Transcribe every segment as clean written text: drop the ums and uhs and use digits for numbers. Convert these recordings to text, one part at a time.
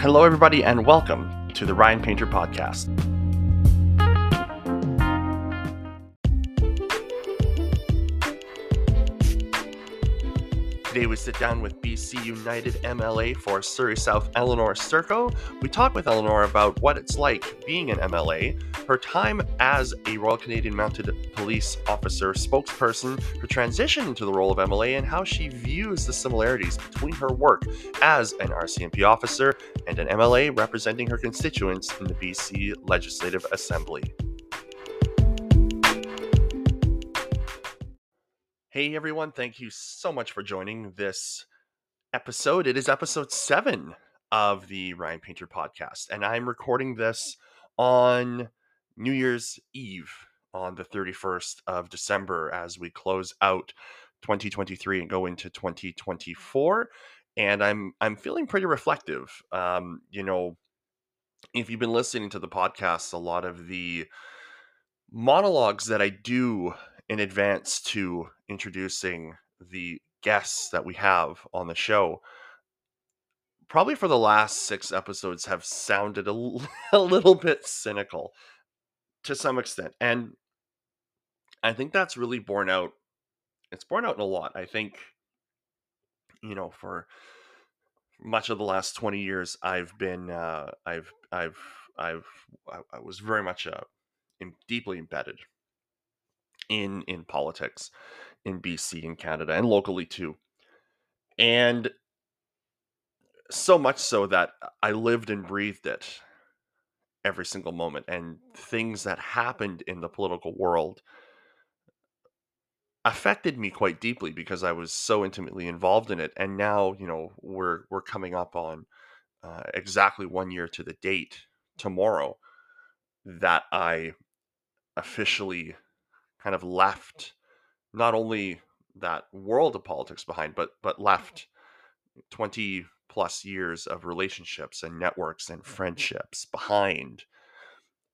Hello, everybody, and welcome to the Ryan Painter Podcast. Today we sit down with BC United MLA for Surrey South, Elenore Sturko. We talk with Elenore about what it's like being an MLA, her time as a Royal Canadian Mounted Police officer spokesperson, her transition into the role of MLA, and how she views the similarities between her work as an RCMP officer and an MLA representing her constituents in the BC Legislative Assembly. Hey everyone, thank you so much for joining this episode. It is episode 7 of the Ryan Painter Podcast, and I'm recording this on New Year's Eve on the 31st of December as we close out 2023 and go into 2024. And I'm feeling pretty reflective. You know, if you've been listening to the podcast, a lot of the monologues that I do in advance to introducing the guests that we have on the show, probably for the last 6 episodes have sounded a little bit cynical to some extent. And I think that's really borne out. It's borne out in a lot. I think, you know, for much of the last 20 years, I've been, I was very much deeply embedded in politics in BC and Canada and locally too. And so much so that I lived and breathed it every single moment, and things that happened in the political world affected me quite deeply because I was so intimately involved in it. And now, you know, we're coming up on exactly 1 year to the date tomorrow that I officially kind of left not only that world of politics behind, but left 20 plus years of relationships and networks and friendships behind.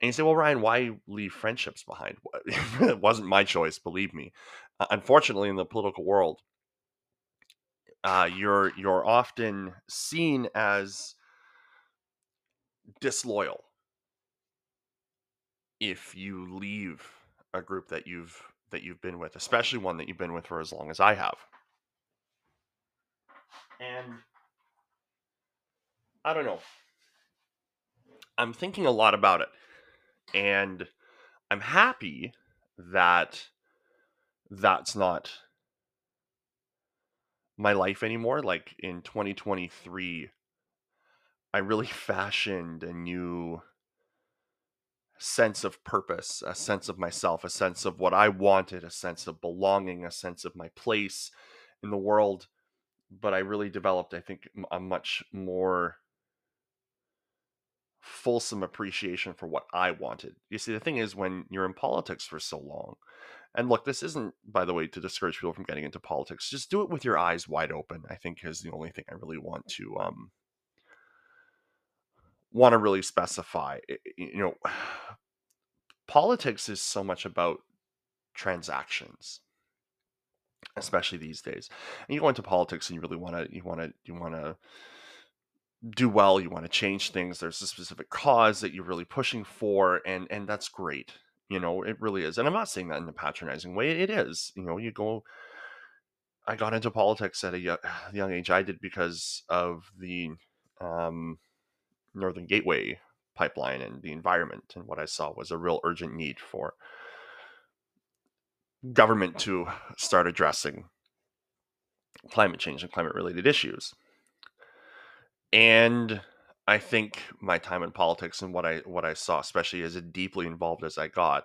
And you say, well, Ryan, why leave friendships behind? It wasn't my choice, believe me. Unfortunately, in the political world, you're often seen as disloyal if you leave a group that you've been with, especially one that you've been with for as long as I have. And I don't know, I'm thinking a lot about it, and I'm happy that that's not my life anymore. Like in 2023, I really fashioned a new sense of purpose, a sense of myself, a sense of what I wanted, a sense of belonging, a sense of my place in the world. But I really developed, I think, a much more fulsome appreciation for what I wanted. You see, the thing is, when you're in politics for so long, and look, this isn't, by the way, to discourage people from getting into politics, just do it with your eyes wide open, I think, is the only thing I really want to really specify. You know, politics is so much about transactions, especially these days. And you go into politics and you really want to do well, you want to change things. There's a specific cause that you're really pushing for, and that's great. You know, it really is. And I'm not saying that in a patronizing way. It is. You know, I got into politics at a young age. I did because of the Northern Gateway pipeline and the environment, and what I saw was a real urgent need for government to start addressing climate change and climate related issues. And I think my time in politics and what I saw, especially as deeply involved as I got,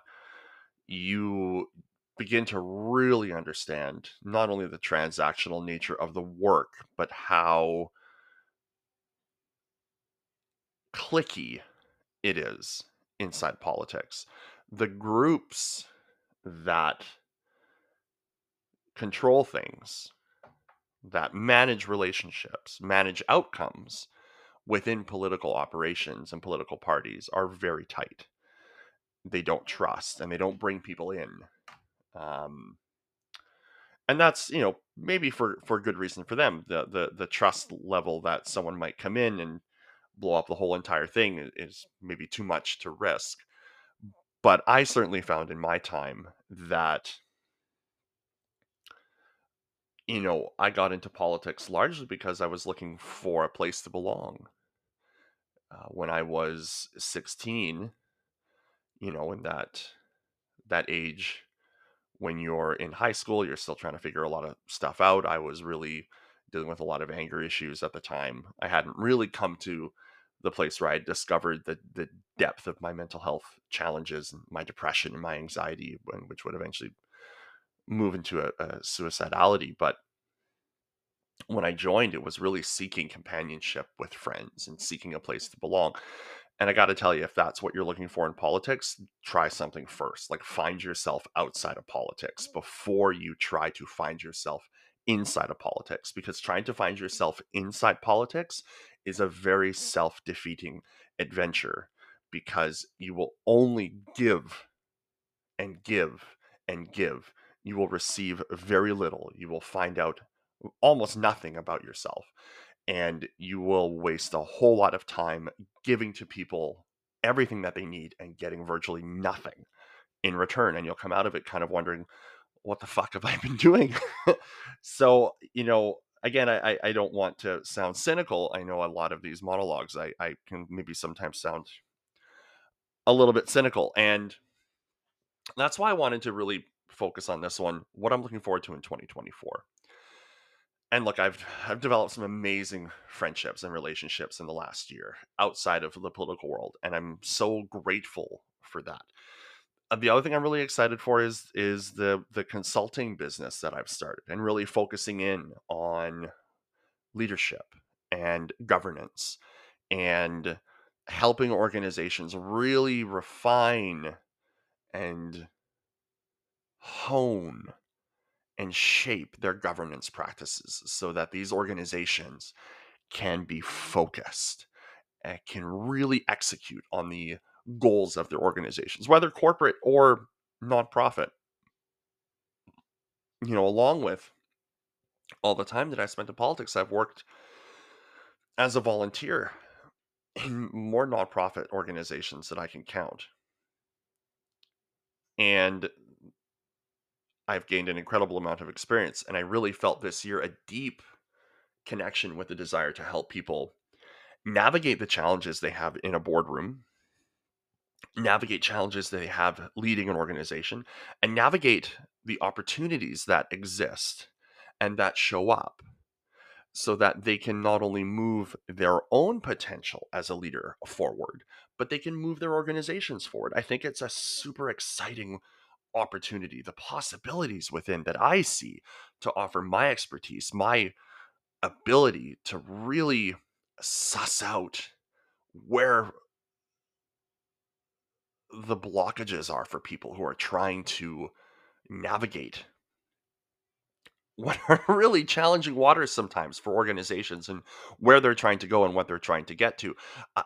you begin to really understand not only the transactional nature of the work, but how clicky it is inside politics. The groups that control things, that manage relationships, manage outcomes within political operations and political parties are very tight. They don't trust, and they don't bring people in. And that's, you know, maybe for good reason for them. The trust level that someone might come in and blow up the whole entire thing is maybe too much to risk. But I certainly found in my time that, you know, I got into politics largely because I was looking for a place to belong. When I was 16, you know, in that age, when you're in high school, you're still trying to figure a lot of stuff out. I was really dealing with a lot of anger issues at the time. I hadn't really come to the place where I discovered the depth of my mental health challenges, and my depression and my anxiety, which would eventually move into a suicidality. But when I joined, it was really seeking companionship with friends and seeking a place to belong. And I got to tell you, if that's what you're looking for in politics, try something first. Like, find yourself outside of politics before you try to find yourself inside of politics, because trying to find yourself inside politics is a very self-defeating adventure, because you will only give and give and give. You will receive very little. You will find out almost nothing about yourself, and you will waste a whole lot of time giving to people everything that they need and getting virtually nothing in return. And you'll come out of it kind of wondering, what the fuck have I been doing? So, you know, again, I don't want to sound cynical. I know a lot of these monologues, I can maybe sometimes sound a little bit cynical. And that's why I wanted to really focus on this one, what I'm looking forward to in 2024. And look, I've developed some amazing friendships and relationships in the last year outside of the political world, and I'm so grateful for that. The other thing I'm really excited for is the consulting business that I've started, and really focusing in on leadership and governance and helping organizations really refine and hone and shape their governance practices so that these organizations can be focused and can really execute on the goals of their organizations, whether corporate or nonprofit. You know, along with all the time that I spent in politics, I've worked as a volunteer in more nonprofit organizations that I can count. And I've gained an incredible amount of experience, and I really felt this year a deep connection with the desire to help people navigate the challenges they have in a boardroom, navigate challenges they have leading an organization, and navigate the opportunities that exist and that show up, so that they can not only move their own potential as a leader forward, but they can move their organizations forward. I think it's a super exciting opportunity, the possibilities within that I see to offer my expertise, my ability to really suss out where the blockages are for people who are trying to navigate what are really challenging waters sometimes for organizations, and where they're trying to go and what they're trying to get to.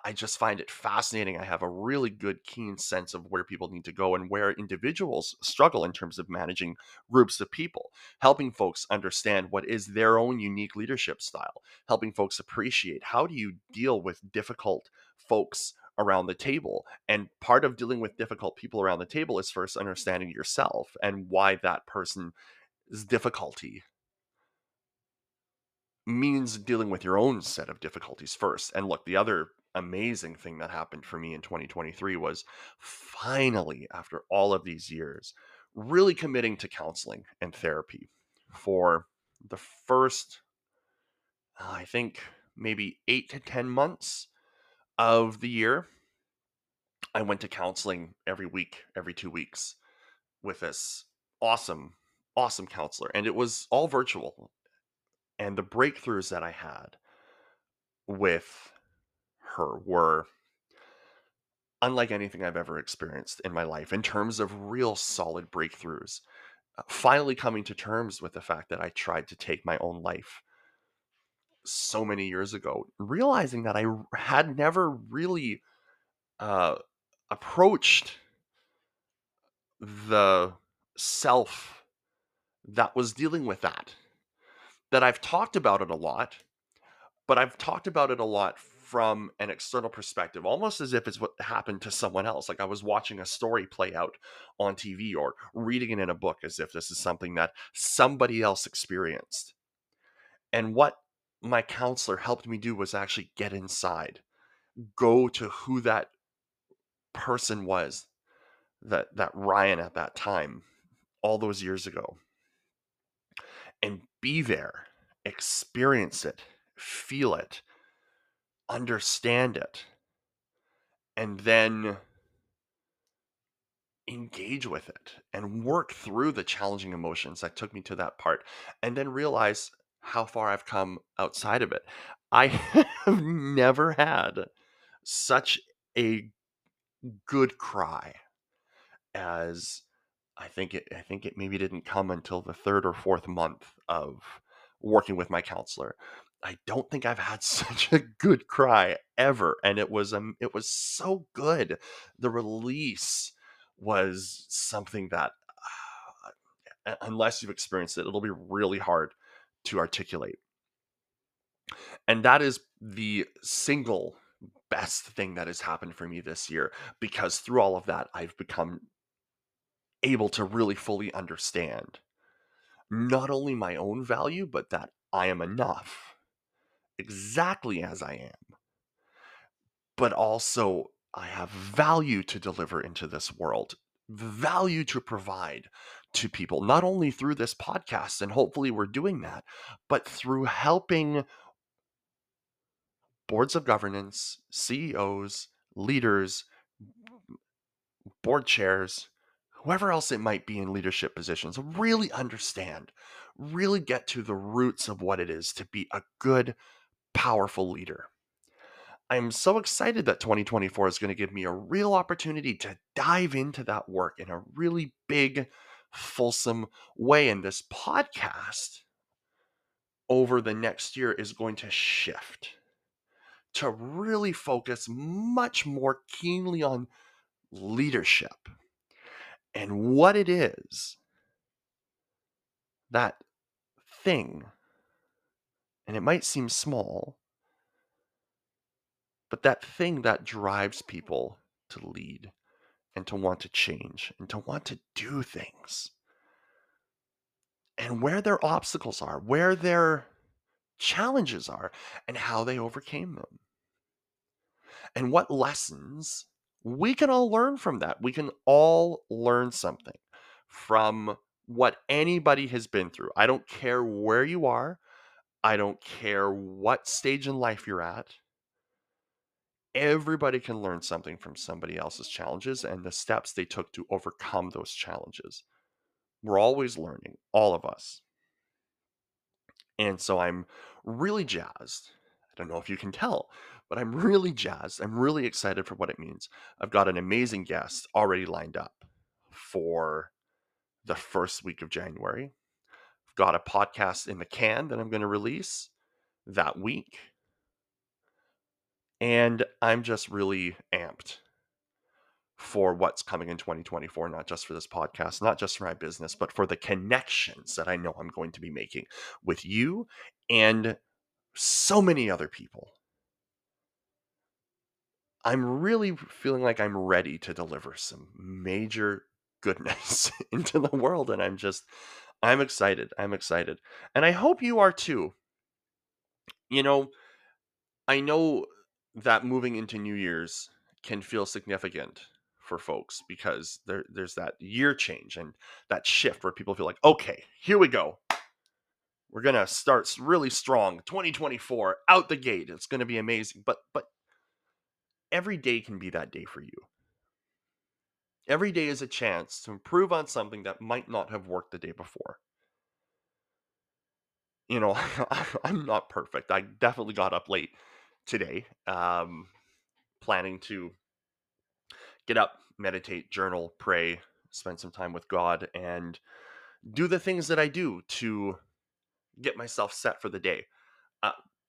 I just find it fascinating. I have a really good, keen sense of where people need to go and where individuals struggle in terms of managing groups of people, helping folks understand what is their own unique leadership style, helping folks appreciate how do you deal with difficult folks around the table. And part of dealing with difficult people around the table is first understanding yourself and why that person's difficulty means dealing with your own set of difficulties first. And look, the other amazing thing that happened for me in 2023 was finally, after all of these years, really committing to counseling and therapy for the first, I think, maybe 8 to 10 months of the year. I went to counseling every week, every 2 weeks, with this awesome, awesome counselor. And it was all virtual. And the breakthroughs that I had with her were unlike anything I've ever experienced in my life in terms of real solid breakthroughs. Finally coming to terms with the fact that I tried to take my own life so many years ago, realizing that I had never really approached the self that was dealing with that. That I've talked about it a lot, but I've talked about it a lot from an external perspective, almost as if it's what happened to someone else. Like I was watching a story play out on TV or reading it in a book, as if this is something that somebody else experienced. And what my counselor helped me do was actually get inside, go to who that person was, that Ryan at that time, all those years ago, and be there, experience it, feel it, understand it, and then engage with it and work through the challenging emotions that took me to that part, and then realize how far I've come outside of it. I have never had such a good cry as I think it maybe didn't come until the third or fourth month of working with my counselor. I don't think I've had such a good cry ever, and it was so good. The release was something that, unless you've experienced it, it'll be really hard to articulate. And that is the single best thing that has happened for me this year, because through all of that, I've become able to really fully understand not only my own value, but that I am enough exactly as I am, but also I have value to deliver into this world, value to provide to people, not only through this podcast, and hopefully we're doing that, but through helping boards of governance, CEOs, leaders, board chairs, whoever else it might be in leadership positions, really understand, really get to the roots of what it is to be a good, powerful leader. I'm so excited that 2024 is going to give me a real opportunity to dive into that work in a really big, fulsome way. And this podcast over the next year is going to shift to really focus much more keenly on leadership and what it is, that thing, and it might seem small, but that thing that drives people to lead and to want to change and to want to do things. And where their obstacles are, where their challenges are, and how they overcame them. And what lessons we can all learn from that. We can all learn something from what anybody has been through. I don't care where you are. I don't care what stage in life you're at. Everybody can learn something from somebody else's challenges and the steps they took to overcome those challenges. We're always learning, all of us. And so I'm really jazzed. I don't know if you can tell, but I'm really jazzed. I'm really excited for what it means. I've got an amazing guest already lined up for the first week of January. I've got a podcast in the can that I'm going to release that week. And I'm just really amped for what's coming in 2024, not just for this podcast, not just for my business, but for the connections that I know I'm going to be making with you and so many other people. I'm really feeling like I'm ready to deliver some major goodness into the world. And I'm excited. I'm excited. And I hope you are too. You know, I know that moving into New Year's can feel significant for folks, because there's that year change and that shift where people feel like, okay, here we go. We're going to start really strong. 2024 out the gate. It's going to be amazing. But every day can be that day for you. Every day is a chance to improve on something that might not have worked the day before. You know, I'm not perfect. I definitely got up late today, planning to get up, meditate, journal, pray, spend some time with God, and do the things that I do to get myself set for the day.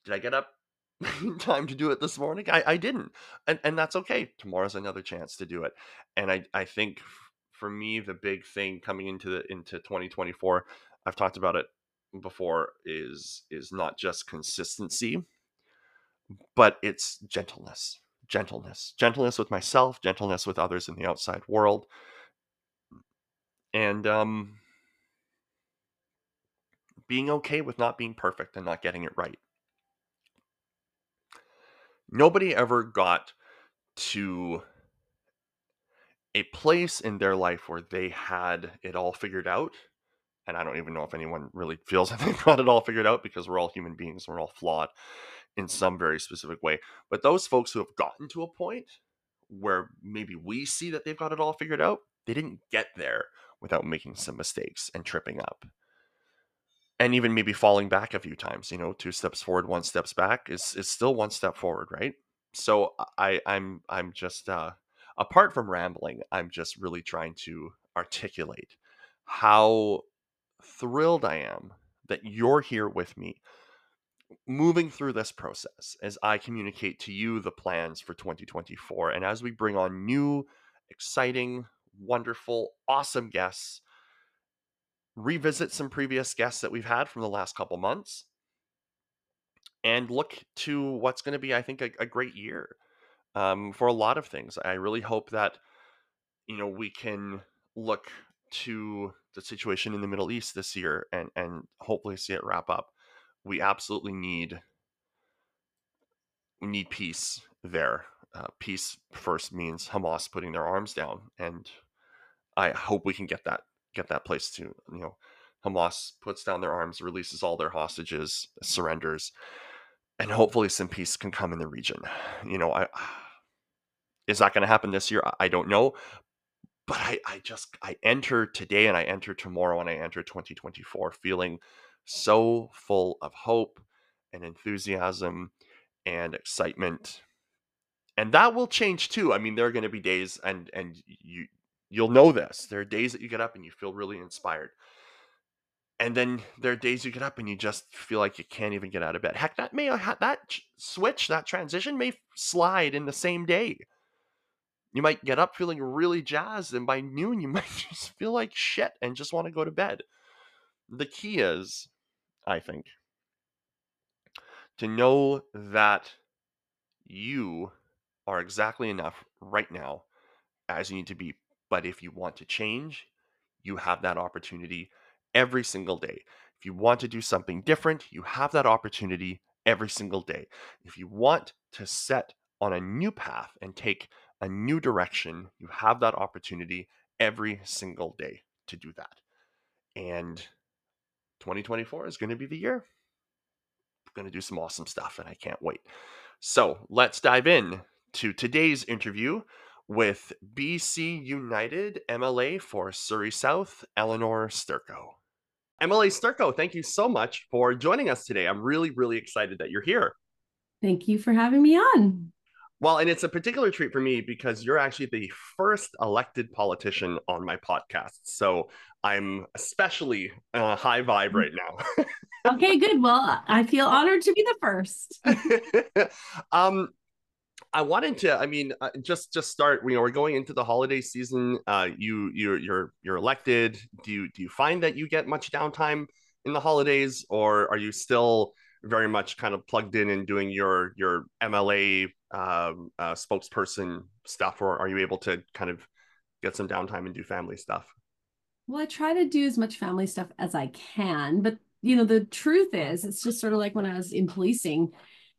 Did I get up in time to do it this morning? I didn't. And that's okay. Tomorrow's another chance to do it. And I think for me, the big thing coming into 2024, I've talked about it before, is not just consistency, but it's gentleness, gentleness, gentleness with myself, gentleness with others in the outside world. And being okay with not being perfect and not getting it right. Nobody ever got to a place in their life where they had it all figured out. And I don't even know if anyone really feels that they've got it all figured out, because we're all human beings and we're all flawed in some very specific way. But those folks who have gotten to a point where maybe we see that they've got it all figured out, they didn't get there without making some mistakes and tripping up. And even maybe falling back a few times, you know, 2 steps forward, 1 step back is still 1 step forward, right? So I'm just, apart from rambling, I'm just really trying to articulate how thrilled I am that you're here with me, moving through this process as I communicate to you the plans for 2024. And as we bring on new, exciting, wonderful, awesome guests, revisit some previous guests that we've had from the last couple months, and look to what's going to be, I think, a great year for a lot of things. I really hope that, you know, we can look to the situation in the Middle East this year and hopefully see it wrap up. We absolutely need peace there. Peace first means Hamas putting their arms down, and I hope we can get that place to, you know, Hamas puts down their arms, releases all their hostages, surrenders, and hopefully some peace can come in the region. You know, is that going to happen this year? I don't know, but I enter today and I enter tomorrow and I enter 2024 feeling so full of hope and enthusiasm and excitement. And that will change too. I mean, there are going to be days, and you'll know this. There are days that you get up and you feel really inspired. And then there are days you get up and you just feel like you can't even get out of bed. Heck, that transition may slide in the same day. You might get up feeling really jazzed, and by noon you might just feel like shit and just want to go to bed. The key is, I think, to know that you are exactly enough right now as you need to be. But if you want to change, you have that opportunity every single day. If you want to do something different, you have that opportunity every single day. If you want to set on a new path and take a new direction, you have that opportunity every single day to do that. And 2024 is going to be the year. We're going to do some awesome stuff, and I can't wait. So let's dive in to today's interview with BC United MLA for Surrey South, Elenore Sturko. MLA Sturko, thank you so much for joining us today. I'm really, really excited that you're here. Thank you for having me on. Well, and it's a particular treat for me because you're actually the first elected politician on my podcast. So I'm especially high vibe right now. Okay, good. Well, I feel honored to be the first. I wanted to, I mean, just start, you know, we're going into the holiday season. You're elected. Do you find that you get much downtime in the holidays, or are you still very much kind of plugged in and doing your MLA spokesperson stuff, or are you able to kind of get some downtime and do family stuff? Well, I try to do as much family stuff as I can, but you know, the truth is, it's just sort of like when I was in policing,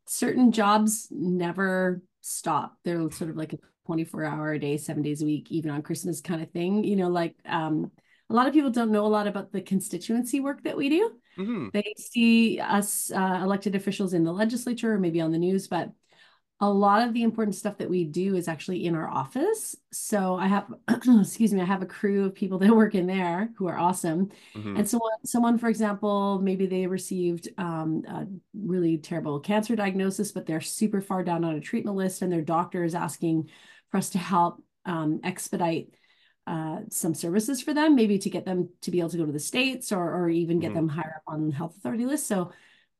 certain jobs never stop. They're sort of like a 24-hour a day, 7 days a week, even on Christmas kind of thing. You know, like a lot of people don't know a lot about the constituency work that we do. Mm-hmm. They see us elected officials in the legislature or maybe on the news, but a lot of the important stuff that we do is actually in our office. So I have, I have a crew of people that work in there who are awesome. Mm-hmm. And so someone, for example, maybe they received a really terrible cancer diagnosis, but they're super far down on a treatment list, and their doctor is asking for us to help expedite some services for them, maybe to get them to be able to go to the States, or even get mm-hmm. them higher up on health authority lists. So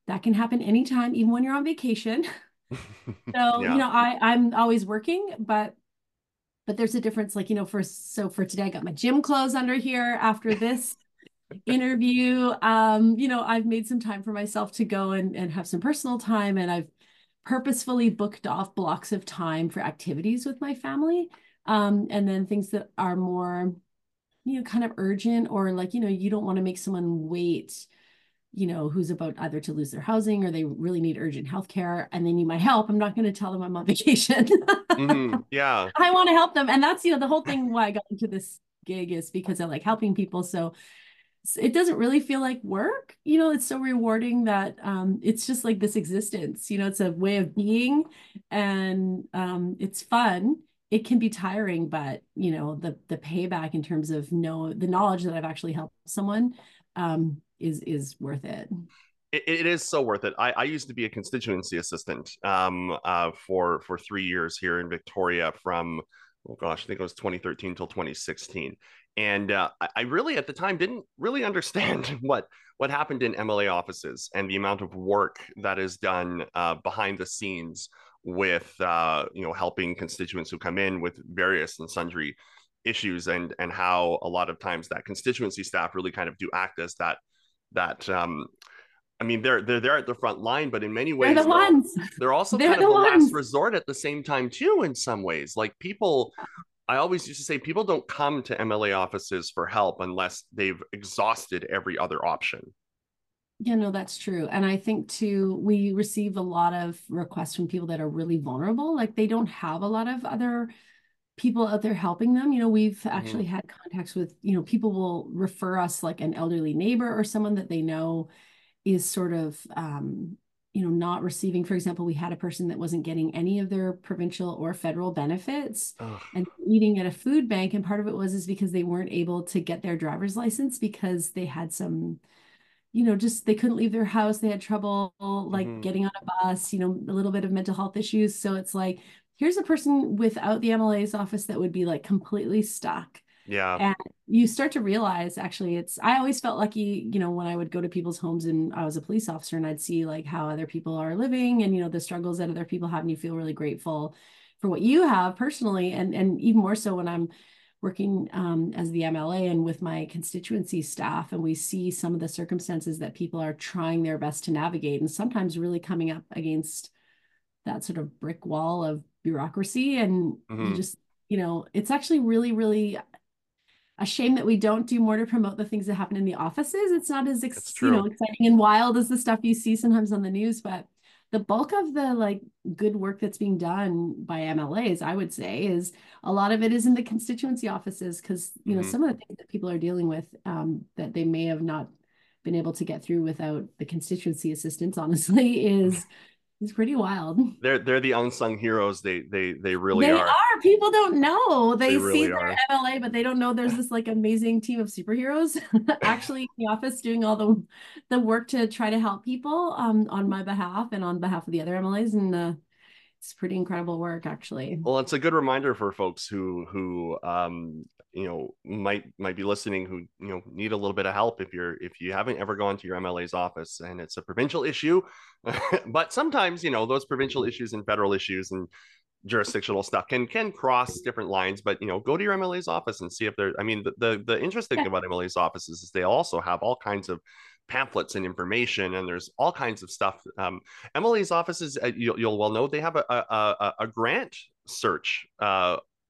that can happen anytime, even when you're on vacation. So, yeah. You know, I'm always working, but there's a difference, like, you know, for today, I got my gym clothes under here after this interview. You know, I've made some time for myself to go and have some personal time, and I've purposefully booked off blocks of time for activities with my family. And then things that are more, kind of urgent, or like, you don't want to make someone wait, who's about either to lose their housing or they really need urgent healthcare and they need my help. I'm not going to tell them I'm on vacation. Yeah. I want to help them. And that's, the whole thing why I got into this gig is because I like helping people. So it doesn't really feel like work. It's so rewarding that it's just like this existence, it's a way of being, and it's fun. It can be tiring, but the payback in terms of the knowledge that I've actually helped someone is worth it. It is so worth it. I used to be a constituency assistant for 3 years here in Victoria from, I think it was 2013 till 2016. And I really, at the time, didn't really understand what happened in MLA offices and the amount of work that is done behind the scenes with, helping constituents who come in with various and sundry issues, and how a lot of times that constituency staff really kind of do act as that. I mean, they're at the front line, but in many ways, they're also kind of the last resort at the same time, too, in some ways. Like people... I always used to say people don't come to MLA offices for help unless they've exhausted every other option. Yeah, no, that's true. And I think too, we receive a lot of requests from people that are really vulnerable. Like they don't have a lot of other people out there helping them. We've actually had contacts with, people will refer us like an elderly neighbor or someone that they know is sort of, not receiving. For example, we had a person that wasn't getting any of their provincial or federal benefits and eating at a food bank. And part of it was because they weren't able to get their driver's license because they had some, they couldn't leave their house. They had trouble like getting on a bus, a little bit of mental health issues. So it's like, here's a person without the MLA's office that would be like completely stuck. Yeah. And you start to realize actually I always felt lucky, when I would go to people's homes and I was a police officer and I'd see like how other people are living and, the struggles that other people have, and you feel really grateful for what you have personally. And even more so when I'm working as the MLA and with my constituency staff, and we see some of the circumstances that people are trying their best to navigate and sometimes really coming up against that sort of brick wall of bureaucracy. And you just, it's actually really, really a shame that we don't do more to promote the things that happen in the offices. It's not as exciting and wild as the stuff you see sometimes on the news, but the bulk of the like good work that's being done by MLAs, I would say, is a lot of it is in the constituency offices, because some of the things that people are dealing with that they may have not been able to get through without the constituency assistance, honestly, is it's pretty wild. They're the unsung heroes. They really are. They are. People don't know. They really see their MLA, but they don't know there's this like amazing team of superheroes actually in the office doing all the work to try to help people on my behalf and on behalf of the other MLAs. And it's pretty incredible work, actually. Well, it's a good reminder for folks who might be listening, who need a little bit of help. If you haven't ever gone to your MLA's office and it's a provincial issue, but sometimes those provincial issues and federal issues and jurisdictional stuff can cross different lines. But go to your MLA's office and see if they're. I mean, the interesting thing about MLA's offices is they also have all kinds of pamphlets and information, and there's all kinds of stuff. MLA's offices, you'll well know, they have a grant search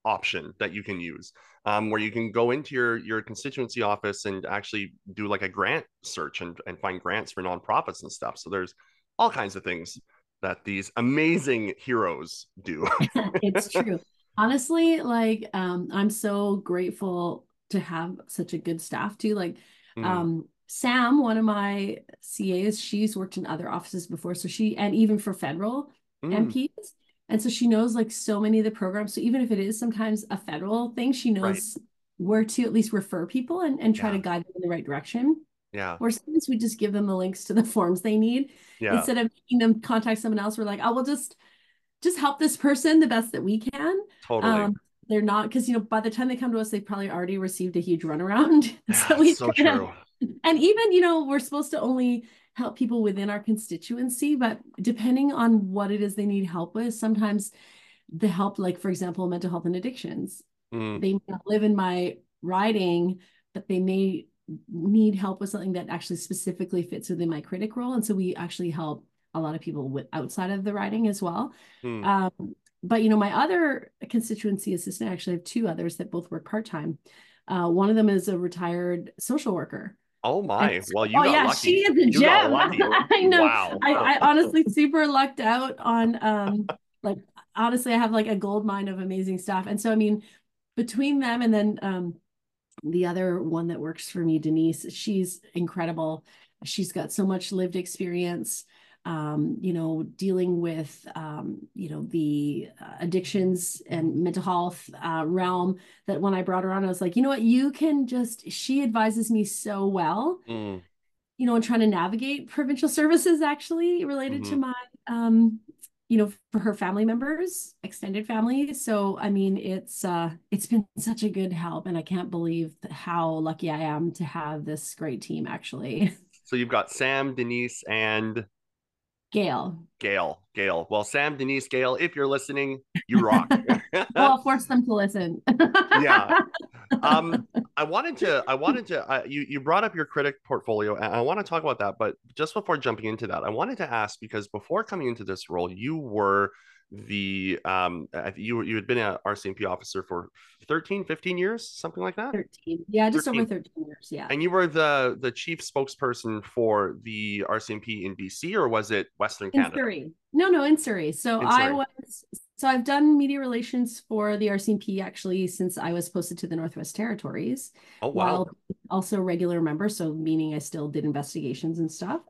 option that you can use, where you can go into your constituency office and actually do like a grant search and find grants for nonprofits and stuff. So there's all kinds of things that these amazing heroes do. It's true. Honestly, like I'm so grateful to have such a good staff too. Like Sam, one of my CAs, she's worked in other offices before. So and even for federal MPs. And so she knows like so many of the programs. So even if it is sometimes a federal thing, she knows where to at least refer people and try to guide them in the right direction. Yeah. Or sometimes we just give them the links to the forms they need. Yeah. Instead of making them contact someone else, we're like, oh, we'll just help this person the best that we can. Totally. They're not, because by the time they come to us, they've probably already received a huge runaround. So true. And even, we're supposed to only help people within our constituency, but depending on what it is they need help with, sometimes the help, like for example, mental health and addictions, they may not live in my riding, but they may need help with something that actually specifically fits within my critic role. And so we actually help a lot of people with outside of the riding as well. Mm. But, you know, my other constituency assistant, actually I have two others that both work part-time. One of them is a retired social worker. Oh my, and, well, you oh, got yeah, lucky. She is a gem. I know. Wow. I honestly super lucked out on, like, honestly, I have like a gold mine of amazing stuff. And so, I mean, between them and then the other one that works for me, Denise, she's incredible. She's got so much lived experience, you know, dealing with, you know, the addictions and mental health realm, that when I brought her on, I was like, you know what, you can just, she advises me so well, you know, and trying to navigate provincial services actually related to my, you know, for her family members, extended family. So, I mean, it's been such a good help, and I can't believe how lucky I am to have this great team actually. So you've got Sam, Denise, and Gail. Gail. Well, Sam, Denise, Gail, if you're listening, you rock. Well, I'll force them to listen. Yeah. I wanted to, you brought up your critic portfolio, and I want to talk about that. But just before jumping into that, I wanted to ask, because before coming into this role, you were the, you had been an RCMP officer for 13, 15 years, something like that? 13. Yeah, just 13. Over 13 years, yeah. And you were the chief spokesperson for the RCMP in BC, or was it Western Canada? In Surrey. No, in Surrey. So in Surrey. I've done media relations for the RCMP actually since I was posted to the Northwest Territories. Oh, wow. While also a regular member, so meaning I still did investigations and stuff.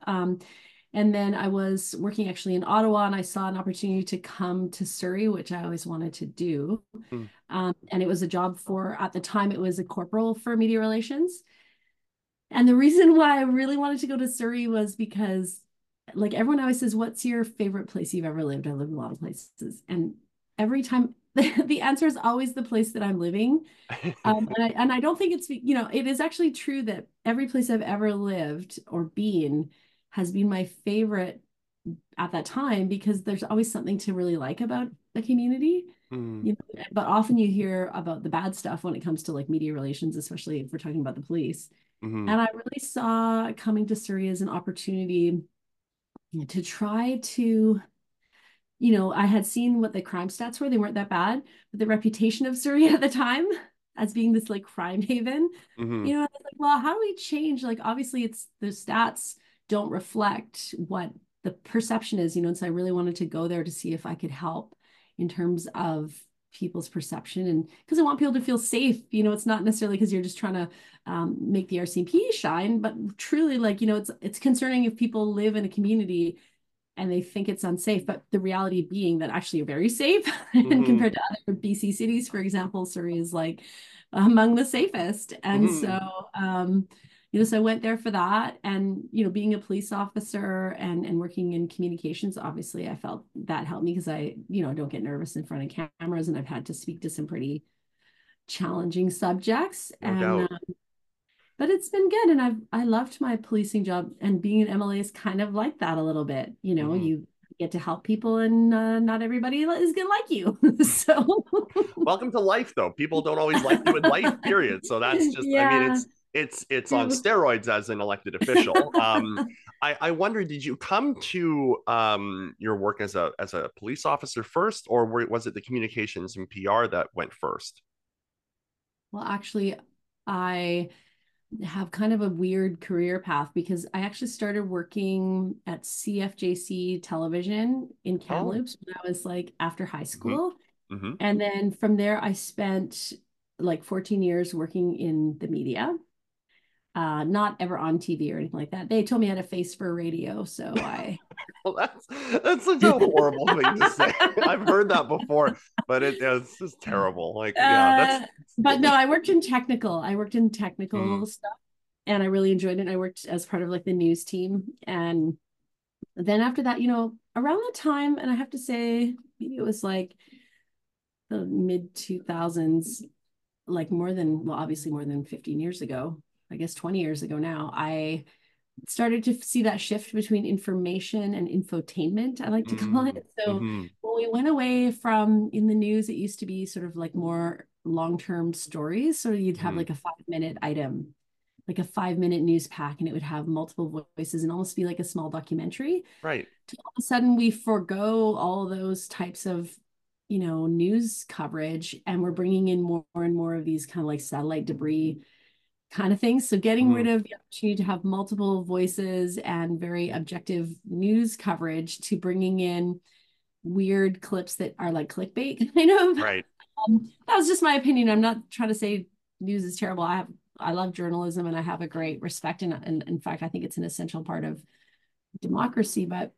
And then I was working actually in Ottawa, and I saw an opportunity to come to Surrey, which I always wanted to do. And it was a job for, at the time, it was a corporal for media relations. And the reason why I really wanted to go to Surrey was because, like, everyone always says, what's your favorite place you've ever lived? I lived in a lot of places. And every time the answer is always the place that I'm living. And I don't think it's, you know, it is actually true that every place I've ever lived or been has been my favorite at that time, because there's always something to really like about the community. You know, but often you hear about the bad stuff when it comes to like media relations, especially if we're talking about the police. And I really saw coming to Surrey as an opportunity to try to, you know, I had seen what the crime stats were. They weren't that bad, but the reputation of Surrey at the time as being this like crime haven, you know, I was like, well, how do we change? Like, obviously it's the stats don't reflect what the perception is, you know, and so I really wanted to go there to see if I could help in terms of people's perception, and because I want people to feel safe, you know, it's not necessarily because you're just trying to make the RCMP shine, but truly, like, you know, it's concerning if people live in a community and they think it's unsafe, but the reality being that actually you're very safe compared to other BC cities, for example. Surrey is like among the safest, and so you know, so I went there for that, and, you know, being a police officer and working in communications, obviously I felt that helped me, because I, you know, don't get nervous in front of cameras, and I've had to speak to some pretty challenging subjects, but it's been good. And I loved my policing job, and being an MLA is kind of like that a little bit, you know, you get to help people, and not everybody is gonna like you. So welcome to life, though. People don't always like you in life, period. So that's just, yeah. I mean, it's on steroids as an elected official. I wonder, did you come to your work as a police officer first, or was it the communications and PR that went first? Well, actually, I have kind of a weird career path, because I actually started working at CFJC Television in Kamloops when I was like after high school. And then from there, I spent like 14 years working in the media. Not ever on TV or anything like that. They told me I had a face for radio, so I... Well, that's such a horrible thing to say. I've heard that before, but it's just terrible. Like, yeah, that's... But no, I worked in technical. I worked in technical stuff, and I really enjoyed it. I worked as part of like the news team, and then after that, you know, around that time, and I have to say, maybe it was like the mid 2000s, like obviously more than 15 years ago. I guess 20 years ago now, I started to see that shift between information and infotainment, I like to call it. So when we went away from, in the news, it used to be sort of like more long-term stories. So you'd have like a 5-minute item. like a 5-minute news pack, and it would have multiple voices and almost be like a small documentary. Right. So all of a sudden we forego all those types of, you know, news coverage, and we're bringing in more and more of these kind of like satellite debris kind of things. So getting rid of the opportunity to have multiple voices and very objective news coverage to bringing in weird clips that are like clickbait kind of. Right. That was just my opinion. I'm not trying to say news is terrible. I love journalism, and I have a great respect, and in fact I think it's an essential part of democracy, but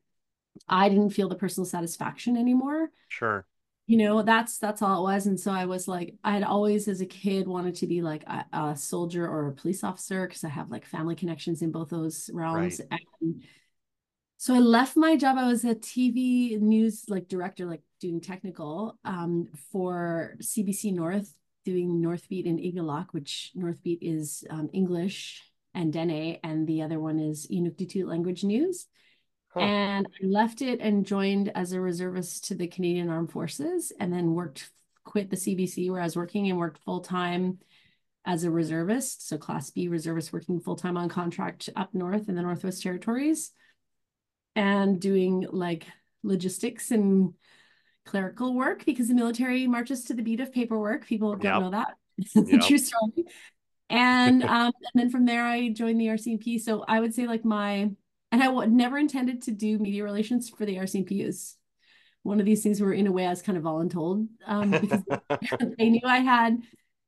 I didn't feel the personal satisfaction anymore. Sure. You know, that's all it was. And so I was like, I had always as a kid wanted to be like a soldier or a police officer, because I have like family connections in both those realms. Right. And so I left my job. I was a TV news like director, like doing technical for CBC North, doing Northbeat and Igalak, which Northbeat is English and Dene, and the other one is Inuktitut language news. Huh. And I left it and joined as a reservist to the Canadian Armed Forces, and then quit the CBC where I was working, and worked full-time as a reservist. So Class B reservist, working full-time on contract up north in the Northwest Territories, and doing like logistics and clerical work, because the military marches to the beat of paperwork. People don't know that. It's a true story. And, and then from there I joined the RCMP. So I would say like I never intended to do media relations for the RCMP. It was one of these things where in a way I was kind of voluntold, because they knew I had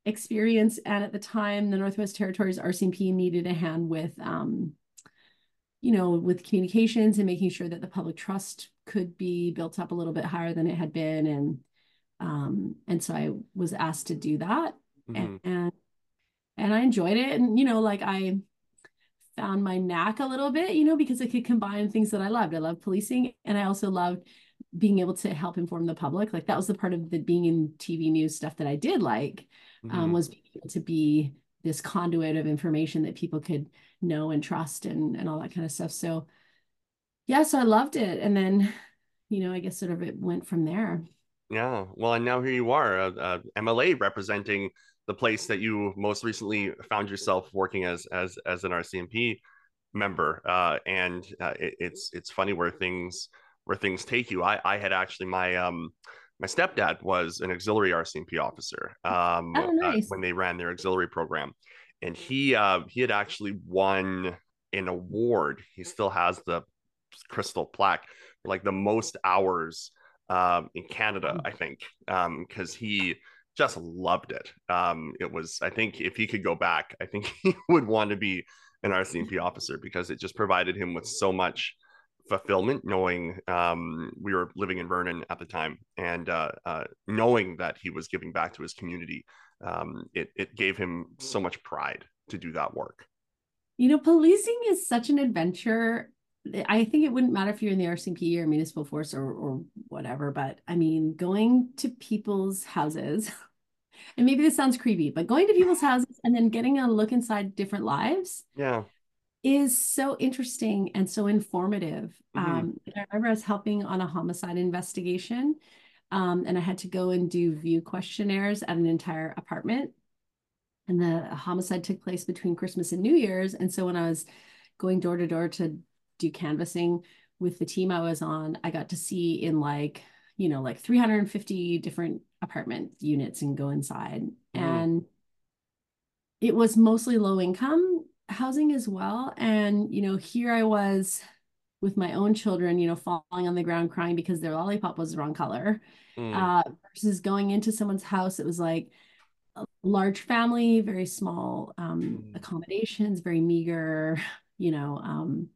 experience. And at the time, the Northwest Territories RCMP needed a hand with, you know, with communications and making sure that the public trust could be built up a little bit higher than it had been. And so I was asked to do that. Mm-hmm. And I enjoyed it. And, you know, like I found my knack a little bit, you know, because I could combine things that I loved. I loved policing, and I also loved being able to help inform the public. Like that was the part of the being in TV news stuff that I did like, was being able to be this conduit of information that people could know and trust, and all that kind of stuff. So yeah, so I loved it. And then, you know, I guess sort of it went from there. Yeah. Well, and now here you are, MLA, representing the place that you most recently found yourself working as an RCMP member. It's funny where things take you. I had actually my stepdad was an auxiliary RCMP officer when they ran their auxiliary program. And he had actually won an award. He still has the crystal plaque, for like the most hours in Canada, I think, because he just loved it. It was, I think if he could go back, I think he would want to be an RCMP officer, because it just provided him with so much fulfillment, knowing we were living in Vernon at the time, and knowing that he was giving back to his community. It gave him so much pride to do that work. You know, policing is such an adventure. I think it wouldn't matter if you're in the RCMP or municipal force or whatever, but I mean, going to people's houses, and maybe this sounds creepy, but going to people's houses and then getting a look inside different lives. Yeah. Is so interesting and so informative. I remember I was helping on a homicide investigation, and I had to go and do view questionnaires at an entire apartment, and the homicide took place between Christmas and New Year's. And so when I was going door to door to do canvassing with the team I was on, I got to see in like, you know, like 350 different apartment units and go inside. And it was mostly low income housing as well. And, you know, here I was with my own children, you know, falling on the ground crying because their lollipop was the wrong color, versus going into someone's house. It was like a large family, very small accommodations, very meager, you know,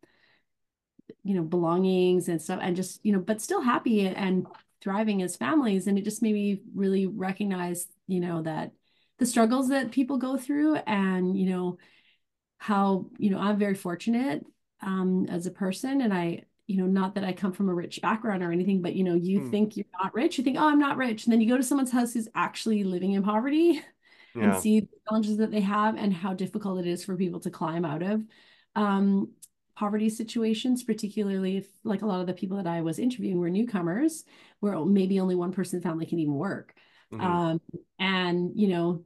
belongings and stuff, and just, you know, but still happy and thriving as families. And it just made me really recognize, you know, that the struggles that people go through, and, you know, how, you know, I'm very fortunate as a person, and I, you know, not that I come from a rich background or anything, but, you know, you think you're not rich, you think, oh, I'm not rich. And then you go to someone's house who's actually living in poverty and see the challenges that they have and how difficult it is for people to climb out of poverty situations, particularly if like a lot of the people that I was interviewing were newcomers, where maybe only one person in the family can even work. And, you know,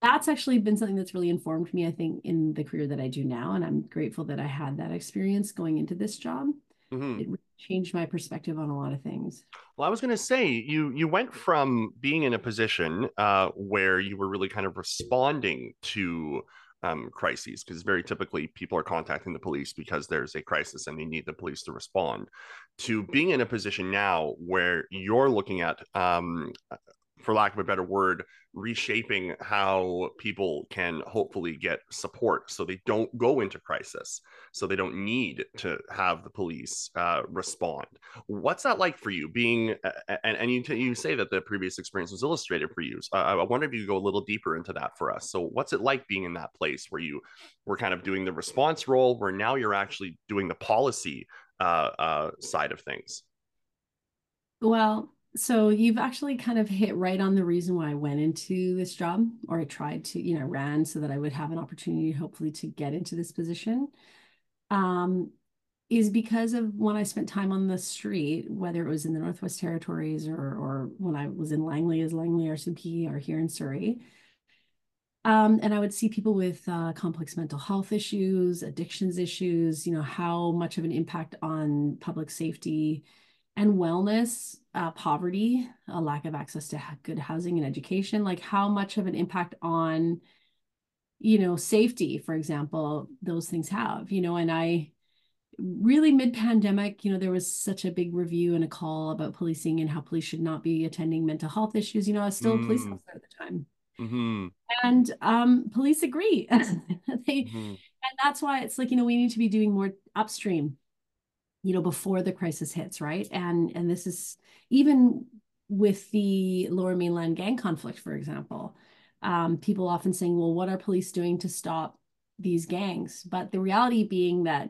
that's actually been something that's really informed me, I think, in the career that I do now. And I'm grateful that I had that experience going into this job. Mm-hmm. It really changed my perspective on a lot of things. Well, I was going to say, you went from being in a position where you were really kind of responding to crises, because very typically people are contacting the police because there's a crisis and they need the police to respond, to being in a position now where you're looking at, for lack of a better word, reshaping how people can hopefully get support so they don't go into crisis, so they don't need to have the police respond. What's that like for you, being, and you say that the previous experience was illustrative for you. So I wonder if you could go a little deeper into that for us. So what's it like being in that place where you were kind of doing the response role, where now you're actually doing the policy side of things? Well, so you've actually kind of hit right on the reason why I went into this job, or I tried to, you know, ran so that I would have an opportunity, hopefully, to get into this position, is because of when I spent time on the street, whether it was in the Northwest Territories or when I was in Langley as Langley RCMP or here in Surrey. And I would see people with complex mental health issues, addictions issues, you know, how much of an impact on public safety and wellness, poverty, a lack of access to good housing and education, like how much of an impact on, you know, safety, for example, those things have, you know. And I really, mid-pandemic, you know, there was such a big review and a call about policing and how police should not be attending mental health issues. You know, I was still a police officer at the time. Mm-hmm. And police agree. And that's why it's like, you know, we need to be doing more upstream, you know, before the crisis hits, right? And this is even with the Lower Mainland gang conflict, for example, people often saying, well, what are police doing to stop these gangs? But the reality being that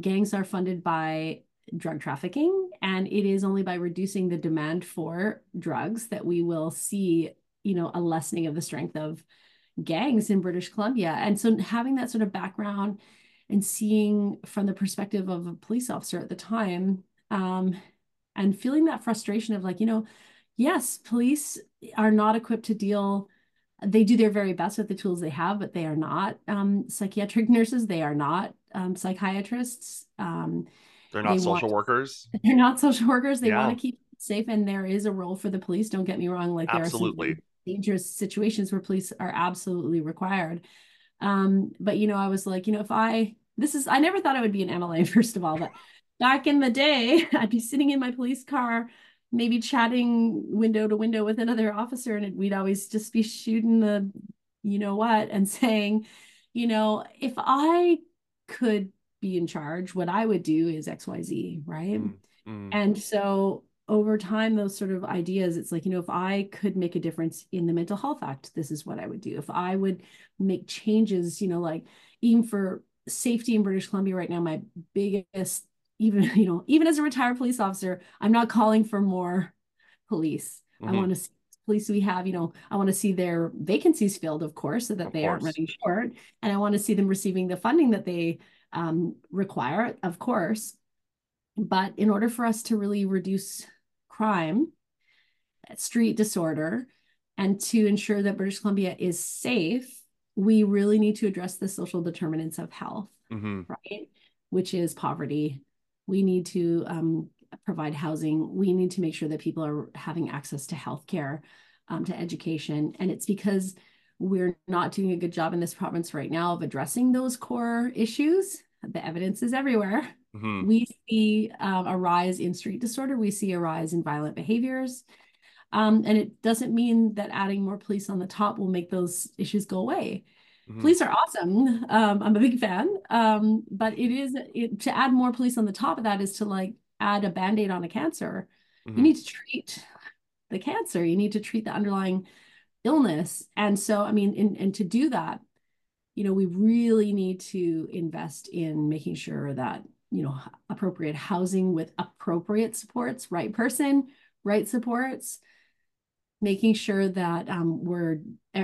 gangs are funded by drug trafficking, and it is only by reducing the demand for drugs that we will see, you know, a lessening of the strength of gangs in British Columbia. And so having that sort of background and seeing from the perspective of a police officer at the time, and feeling that frustration of like, you know, yes, police are not equipped to deal, they do their very best with the tools they have, but they are not psychiatric nurses, they are not psychiatrists. They're not social workers. They're not social workers. They want to keep it safe, and there is a role for the police, don't get me wrong, like there are some dangerous situations where police are absolutely required. But, you know, I was like, you know, I never thought I would be an MLA, first of all, but back in the day, I'd be sitting in my police car, maybe chatting window to window with another officer. And we'd always just be shooting the, you know what, and saying, you know, if I could be in charge, what I would do is X, Y, Z. Right. Mm-hmm. And so over time, those sort of ideas, it's like, you know, if I could make a difference in the Mental Health Act, this is what I would do. If I would make changes, you know, like even for safety in British Columbia right now, my biggest, even as a retired police officer, I'm not calling for more police. Mm-hmm. I want to see the police we have, you know, I want to see their vacancies filled, of course, so that they aren't running short. And I want to see them receiving the funding that they require, of course. But in order for us to really reduce crime, street disorder, and to ensure that British Columbia is safe, we really need to address the social determinants of health, mm-hmm. right? Which is poverty. We need to provide housing. We need to make sure that people are having access to healthcare, to education. And it's because we're not doing a good job in this province right now of addressing those core issues. The evidence is everywhere. Mm-hmm. We see a rise in street disorder. We see a rise in violent behaviors. And it doesn't mean that adding more police on the top will make those issues go away. Mm-hmm. Police are awesome. I'm a big fan. But to add more police on the top of that is to like add a Band-Aid on a cancer. Mm-hmm. You need to treat the cancer. You need to treat the underlying illness. And so, I mean, and to do that, you know, we really need to invest in making sure that, you know, appropriate housing with appropriate supports, right person, right supports, making sure that we're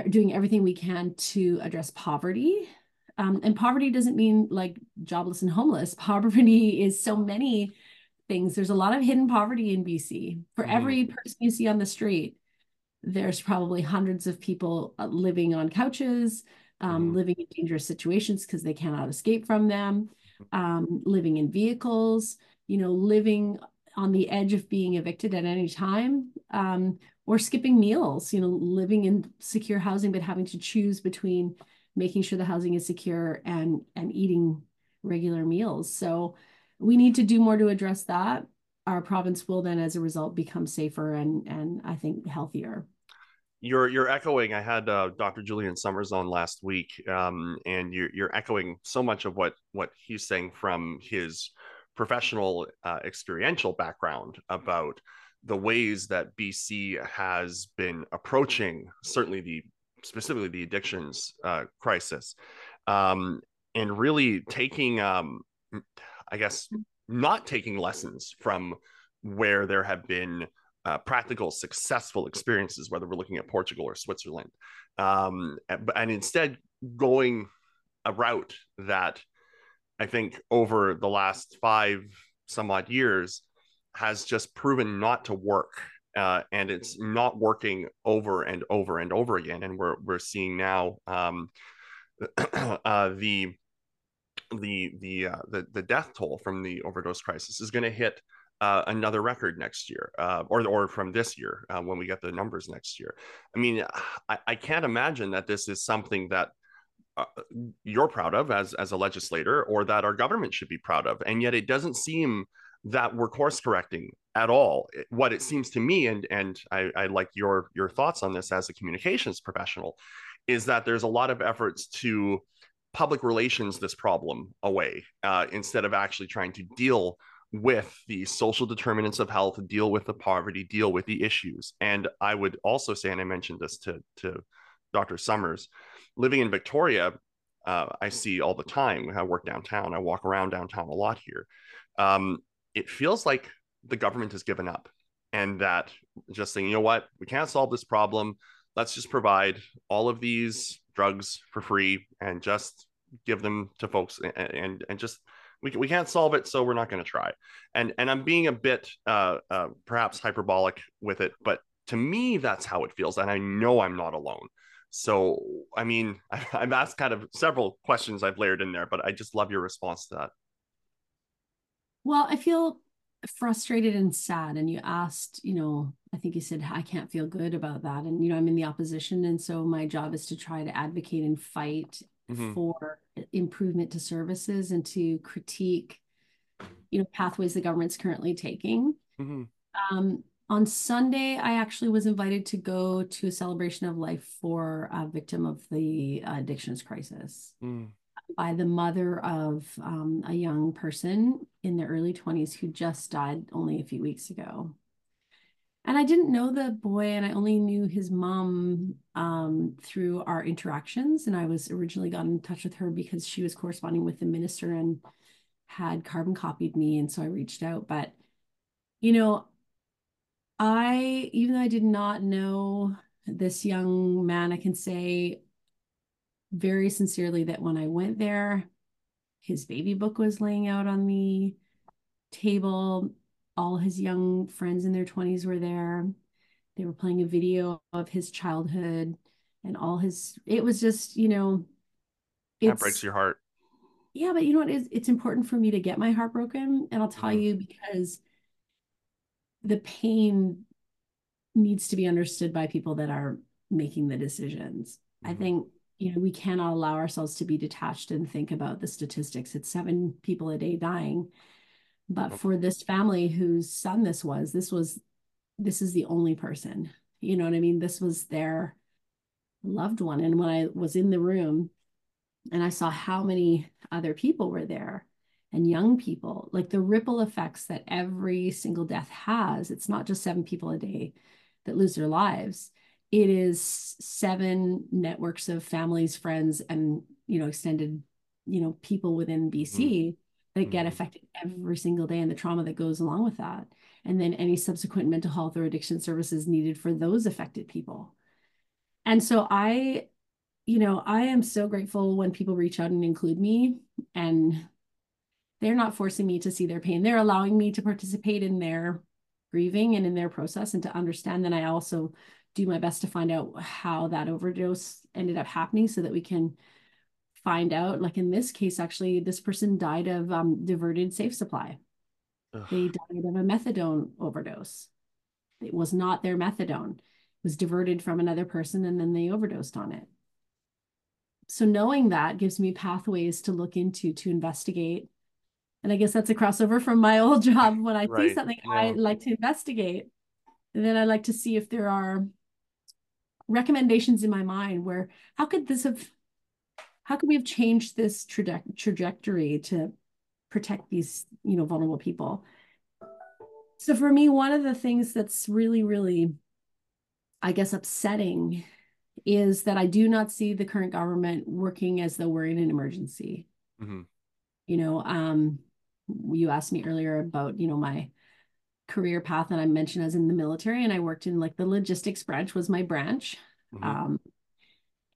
doing everything we can to address poverty. And poverty doesn't mean like jobless and homeless. Poverty is so many things. There's a lot of hidden poverty in BC. For every person you see on the street, there's probably hundreds of people living on couches, living in dangerous situations because they cannot escape from them, living in vehicles, you know, living on the edge of being evicted at any time, or skipping meals, you know, living in secure housing, but having to choose between making sure the housing is secure and eating regular meals. So we need to do more to address that. Our province will then, as a result, become safer and I think healthier. You're echoing. I had Dr. Julian Summers on last week, and you're echoing so much of what he's saying from his professional experiential background about the ways that BC has been approaching certainly specifically the addictions crisis, and really taking, I guess, not taking lessons from where there have been practical, successful experiences, whether we're looking at Portugal or Switzerland, and instead going a route that I think over the last 5 some odd years has just proven not to work, and it's not working over and over and over again. And we're seeing now the death toll from the overdose crisis is going to hit another record next year, or from this year when we get the numbers next year. I mean, I can't imagine that this is something that you're proud of as a legislator, or that our government should be proud of. And yet it doesn't seem that we're course correcting at all. What it seems to me, and I like your thoughts on this as a communications professional, is that there's a lot of efforts to public relations this problem away, instead of actually trying to deal with the social determinants of health, deal with the poverty, deal with the issues. And I would also say, and I mentioned this to Dr. Summers, living in Victoria, I see all the time. I work downtown. I walk around downtown a lot here. It feels like the government has given up, and that just saying, you know what, we can't solve this problem. Let's just provide all of these drugs for free and just give them to folks, and just we can't solve it, so we're not going to try. And I'm being a bit perhaps hyperbolic with it, but to me, that's how it feels. And I know I'm not alone. So, I mean, I've asked kind of several questions I've layered in there, but I just love your response to that. Well, I feel frustrated and sad. And you asked, you know, I think you said, I can't feel good about that. And, you know, I'm in the opposition. And so my job is to try to advocate and fight for improvement to services and to critique, you know, pathways the government's currently taking. On Sunday, I actually was invited to go to a celebration of life for a victim of the addictions crisis by the mother of a young person in their early 20s who just died only a few weeks ago. And I didn't know the boy, and I only knew his mom through our interactions. And I was originally got in touch with her because she was corresponding with the minister and had carbon copied me. And so I reached out, but, you know, even though I did not know this young man, I can say very sincerely that when I went there, his baby book was laying out on the table. All his young friends in their 20s were there. They were playing a video of his childhood and it was just, you know. That breaks your heart. Yeah, but you know what? It's important for me to get my heart broken. And I'll tell you, because the pain needs to be understood by people that are making the decisions. I think, you know, we cannot allow ourselves to be detached and think about the statistics. It's 7 people a day dying. But for this family whose son this is the only person, you know what I mean? This was their loved one. And when I was in the room and I saw how many other people were there, and young people, like the ripple effects that every single death has. It's not just 7 people a day that lose their lives. It is 7 networks of families, friends, and, you know, extended, you know, people within BC that get affected every single day, and the trauma that goes along with that. And then any subsequent mental health or addiction services needed for those affected people. And so I am so grateful when people reach out and include me, and they're not forcing me to see their pain. They're allowing me to participate in their grieving and in their process, and to understand that I also do my best to find out how that overdose ended up happening so that we can find out. Like in this case, actually, this person died of diverted safe supply. Ugh. They died of a methadone overdose. It was not their methadone. It was diverted from another person and then they overdosed on it. So knowing that gives me pathways to look into, to investigate. And I guess that's a crossover from my old job. When I see something, I like to investigate. And then I like to see if there are recommendations in my mind where, how could we have changed this trajectory to protect these, you know, vulnerable people? So for me, one of the things that's really, really, I guess, upsetting is that I do not see the current government working as though we're in an emergency. Mm-hmm. You know, you asked me earlier about, you know, my career path, and I mentioned I was in the military and I worked in like the logistics branch was my branch. Mm-hmm.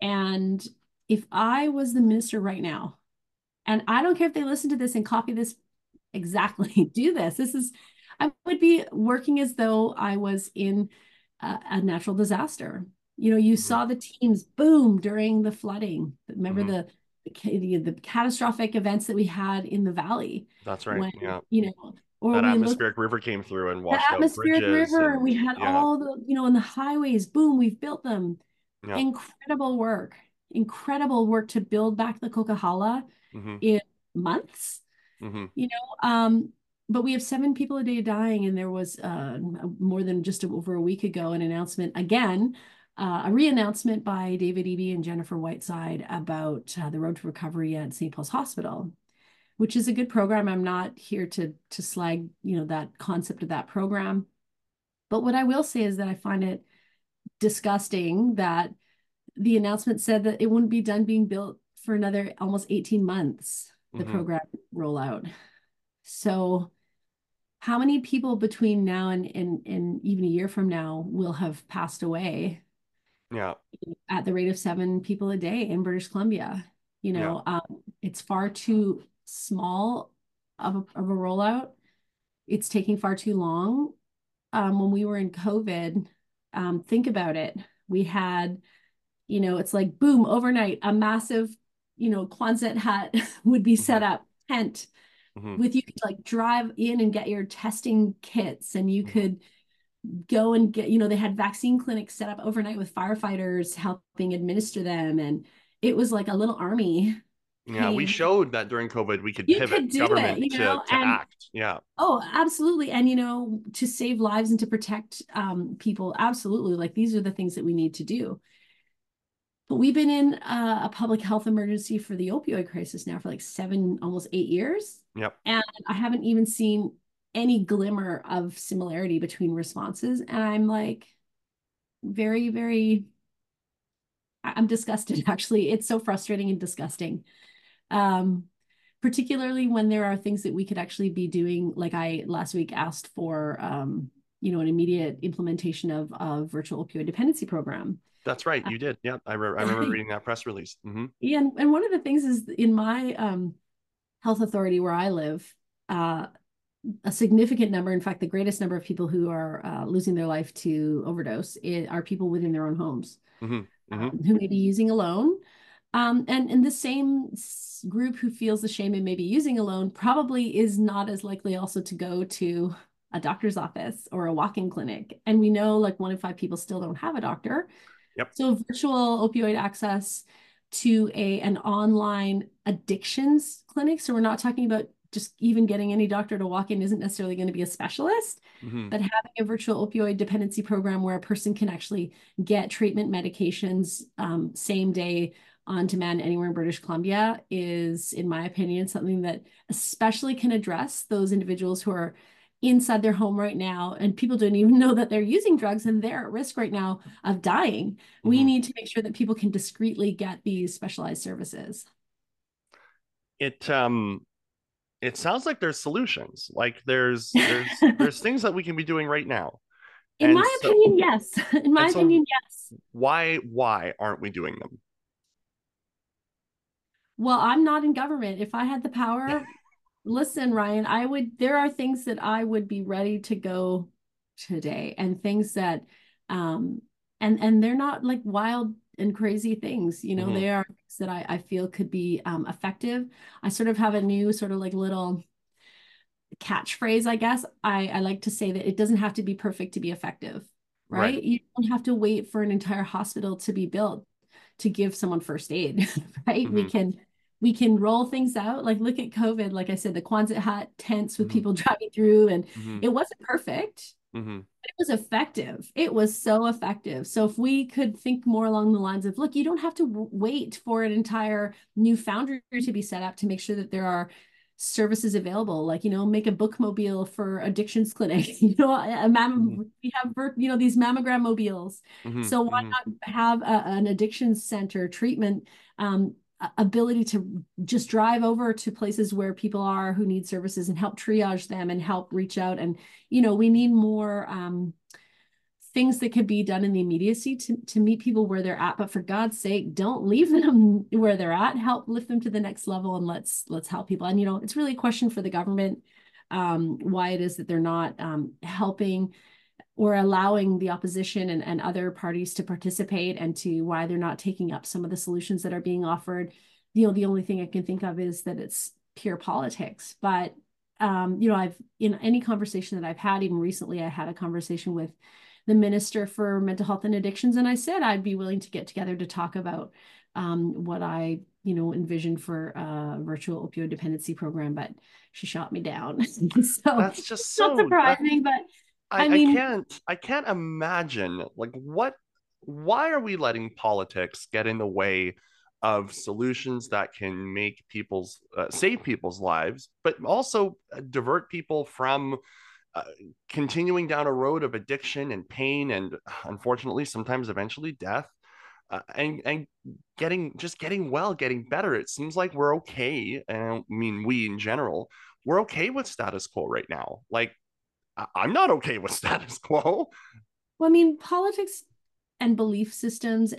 And if I was the minister right now, and I don't care if they listen to this and copy this exactly, do this, this is, I would be working as though I was in a natural disaster. You know, you saw the teams boom during the flooding. Remember the catastrophic events that we had in the valley. That's right. When, you know, or that atmospheric river came through and washed out bridges. Atmospheric river, and we had all the, you know, and the highways. Boom, we've built them. Yeah. Incredible work to build back the Coquihalla in months. Mm-hmm. You know, but we have 7 people a day dying, and there was more than just over a week ago an announcement again, a re-announcement by David Eby and Jennifer Whiteside about the road to recovery at St. Paul's Hospital, which is a good program. I'm not here to slag, you know, that concept of that program. But what I will say is that I find it disgusting that the announcement said that it wouldn't be done being built for another almost 18 months, the program rollout. So how many people between now and even a year from now will have passed away? Yeah, at the rate of 7 people a day in British Columbia. You know, it's far too small of a rollout. It's taking far too long. When we were in COVID, think about it. We had, you know, it's like, boom, overnight, a massive, you know, Quonset hut would be set up, tent, with you could like drive in and get your testing kits, and you could go and get, you know, they had vaccine clinics set up overnight with firefighters helping administer them. And it was like a little army. Yeah, we showed that during COVID, we could pivot government to act. Yeah. Oh, absolutely. And, you know, to save lives and to protect people. Absolutely. Like, these are the things that we need to do. But we've been in a public health emergency for the opioid crisis now for like 7, almost 8 years. Yep. And I haven't even seen any glimmer of similarity between responses. And I'm like, very, very, I'm disgusted, actually. It's so frustrating and disgusting. Particularly when there are things that we could actually be doing. Like I last week asked for, you know, an immediate implementation of a virtual opioid dependency program. That's right. You did. Yeah. I remember reading that press release. Mm-hmm. Yeah. And one of the things is in my health authority where I live, a significant number, in fact, the greatest number of people who are losing their life to overdose are people within their own homes who may be using alone. And the same group who feels the shame and maybe using alone probably is not as likely also to go to a doctor's office or a walk-in clinic. And we know like 1 in 5 people still don't have a doctor. Yep. So virtual opioid access to an online addictions clinic. So we're not talking about just even getting any doctor to walk in isn't necessarily going to be a specialist, but having a virtual opioid dependency program where a person can actually get treatment medications same day on demand anywhere in British Columbia is, in my opinion, something that especially can address those individuals who are inside their home right now, and people don't even know that they're using drugs and they're at risk right now of dying. We need to make sure that people can discreetly get these specialized services. It sounds like there's solutions. Like there's things that we can be doing right now. In my opinion, yes. Why aren't we doing them? Well, I'm not in government. If I had the power, listen, Ryan, there are things that I would be ready to go today, and things that And they're not like wild and crazy things, you know, mm-hmm. they are things that I feel could be effective. I sort of have a new sort of like little catchphrase, I guess. I like to say that it doesn't have to be perfect to be effective, right? You don't have to wait for an entire hospital to be built to give someone first aid, right? Mm-hmm. We can roll things out. Like look at COVID, like I said, the Quonset hut tents with mm-hmm. people driving through, and mm-hmm. it wasn't perfect. Mm-hmm. It was effective. It was so effective. So if we could think more along the lines of, look, you don't have to wait for an entire new foundry to be set up to make sure that there are services available, like, you know, make a bookmobile for addictions clinic, you know, mm-hmm. we have, you know, these mammogram mobiles. Mm-hmm. So why mm-hmm. not have an addiction center treatment ability to just drive over to places where people are who need services and help triage them and help reach out. And, you know, we need more things that could be done in the immediacy to meet people where they're at, but for God's sake, don't leave them where they're at, help lift them to the next level, and let's help people. And, you know, it's really a question for the government, why it is that they're not helping or allowing the opposition and other parties to participate, and to why they're not taking up some of the solutions that are being offered. You know, the only thing I can think of is that it's pure politics. But, you know, in any conversation that I've had, even recently, I had a conversation with the Minister for Mental Health and Addictions, and I said I'd be willing to get together to talk about what I, you know, envisioned for a virtual opioid dependency program, but she shot me down. So that's just so not surprising, but... I can't imagine, like, why are we letting politics get in the way of solutions that can make people's save people's lives, but also divert people from continuing down a road of addiction and pain, and unfortunately sometimes eventually death, and getting well, getting better. It seems like we're okay, and I mean we in general, we're okay with status quo right now. Like, I'm not okay with status quo. Well, I mean, politics and belief systems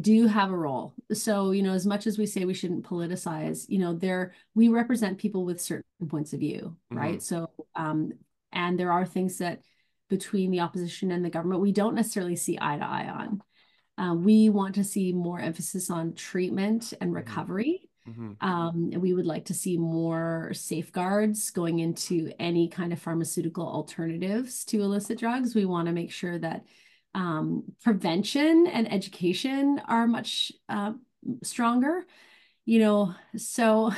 do have a role. So, you know, as much as we say we shouldn't politicize, you know, we represent people with certain points of view, mm-hmm. right? So, and there are things that between the opposition and the government, we don't necessarily see eye to eye on. We want to see more emphasis on treatment and recovery. And we would like to see more safeguards going into any kind of pharmaceutical alternatives to illicit drugs. We want to make sure that prevention and education are much stronger, you know, so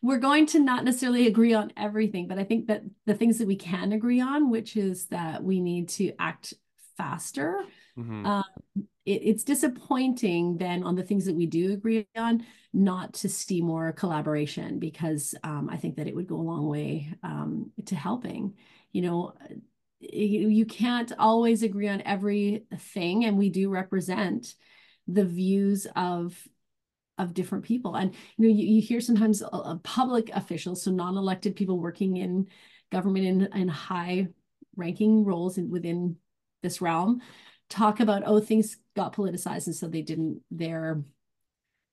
we're going to not necessarily agree on everything, but I think that the things that we can agree on, which is that we need to act faster. Mm-hmm. It's disappointing then on the things that we do agree on, not to see more collaboration, because I think that it would go a long way to helping. You know, you can't always agree on everything, and we do represent the views of different people. And, you know, you hear sometimes public officials, so non-elected people working in government in high ranking roles within this realm, talk about, oh, things got politicized, and so they didn't, their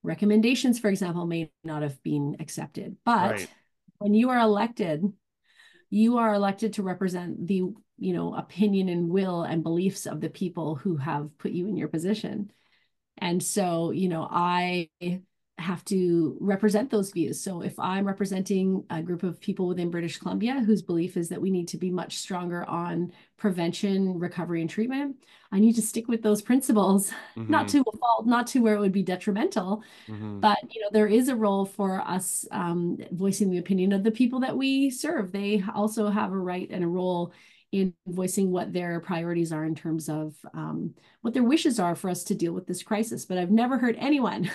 recommendations, for example, may not have been accepted. But right. when you are elected to represent the, you know, opinion and will and beliefs of the people who have put you in your position. And so, you know, I have to represent those views. So if I'm representing a group of people within British Columbia whose belief is that we need to be much stronger on prevention, recovery, and treatment, I need to stick with those principles, mm-hmm. not to a fault, not to where it would be detrimental, mm-hmm. but, you know, there is a role for us voicing the opinion of the people that we serve. They also have a right and a role in voicing what their priorities are in terms of what their wishes are for us to deal with this crisis. But I've never heard anyone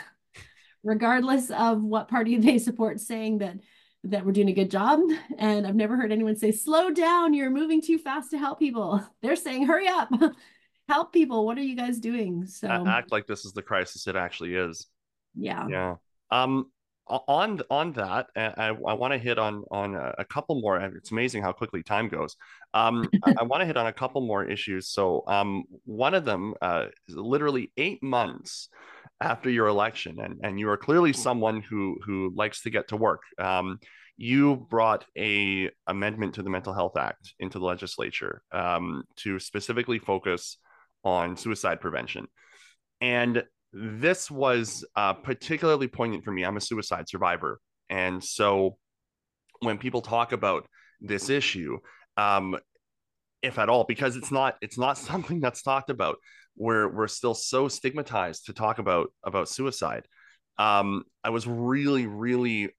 regardless of what party they support, saying that we're doing a good job. And I've never heard anyone say, slow down, you're moving too fast to help people. They're saying, hurry up, help people. What are you guys doing? So act like this is the crisis it actually is. Yeah. Yeah. On that, I want to hit on a couple more. It's amazing how quickly time goes. I want to hit on a couple more issues. So one of them, is literally 8 months after your election, and you are clearly someone who likes to get to work. You brought a amendment to the Mental Health Act into the legislature to specifically focus on suicide prevention. And this was particularly poignant for me. I'm a suicide survivor. And so when people talk about this issue, if at all, because it's not something that's talked about, we're still so stigmatized to talk about suicide. I was really, really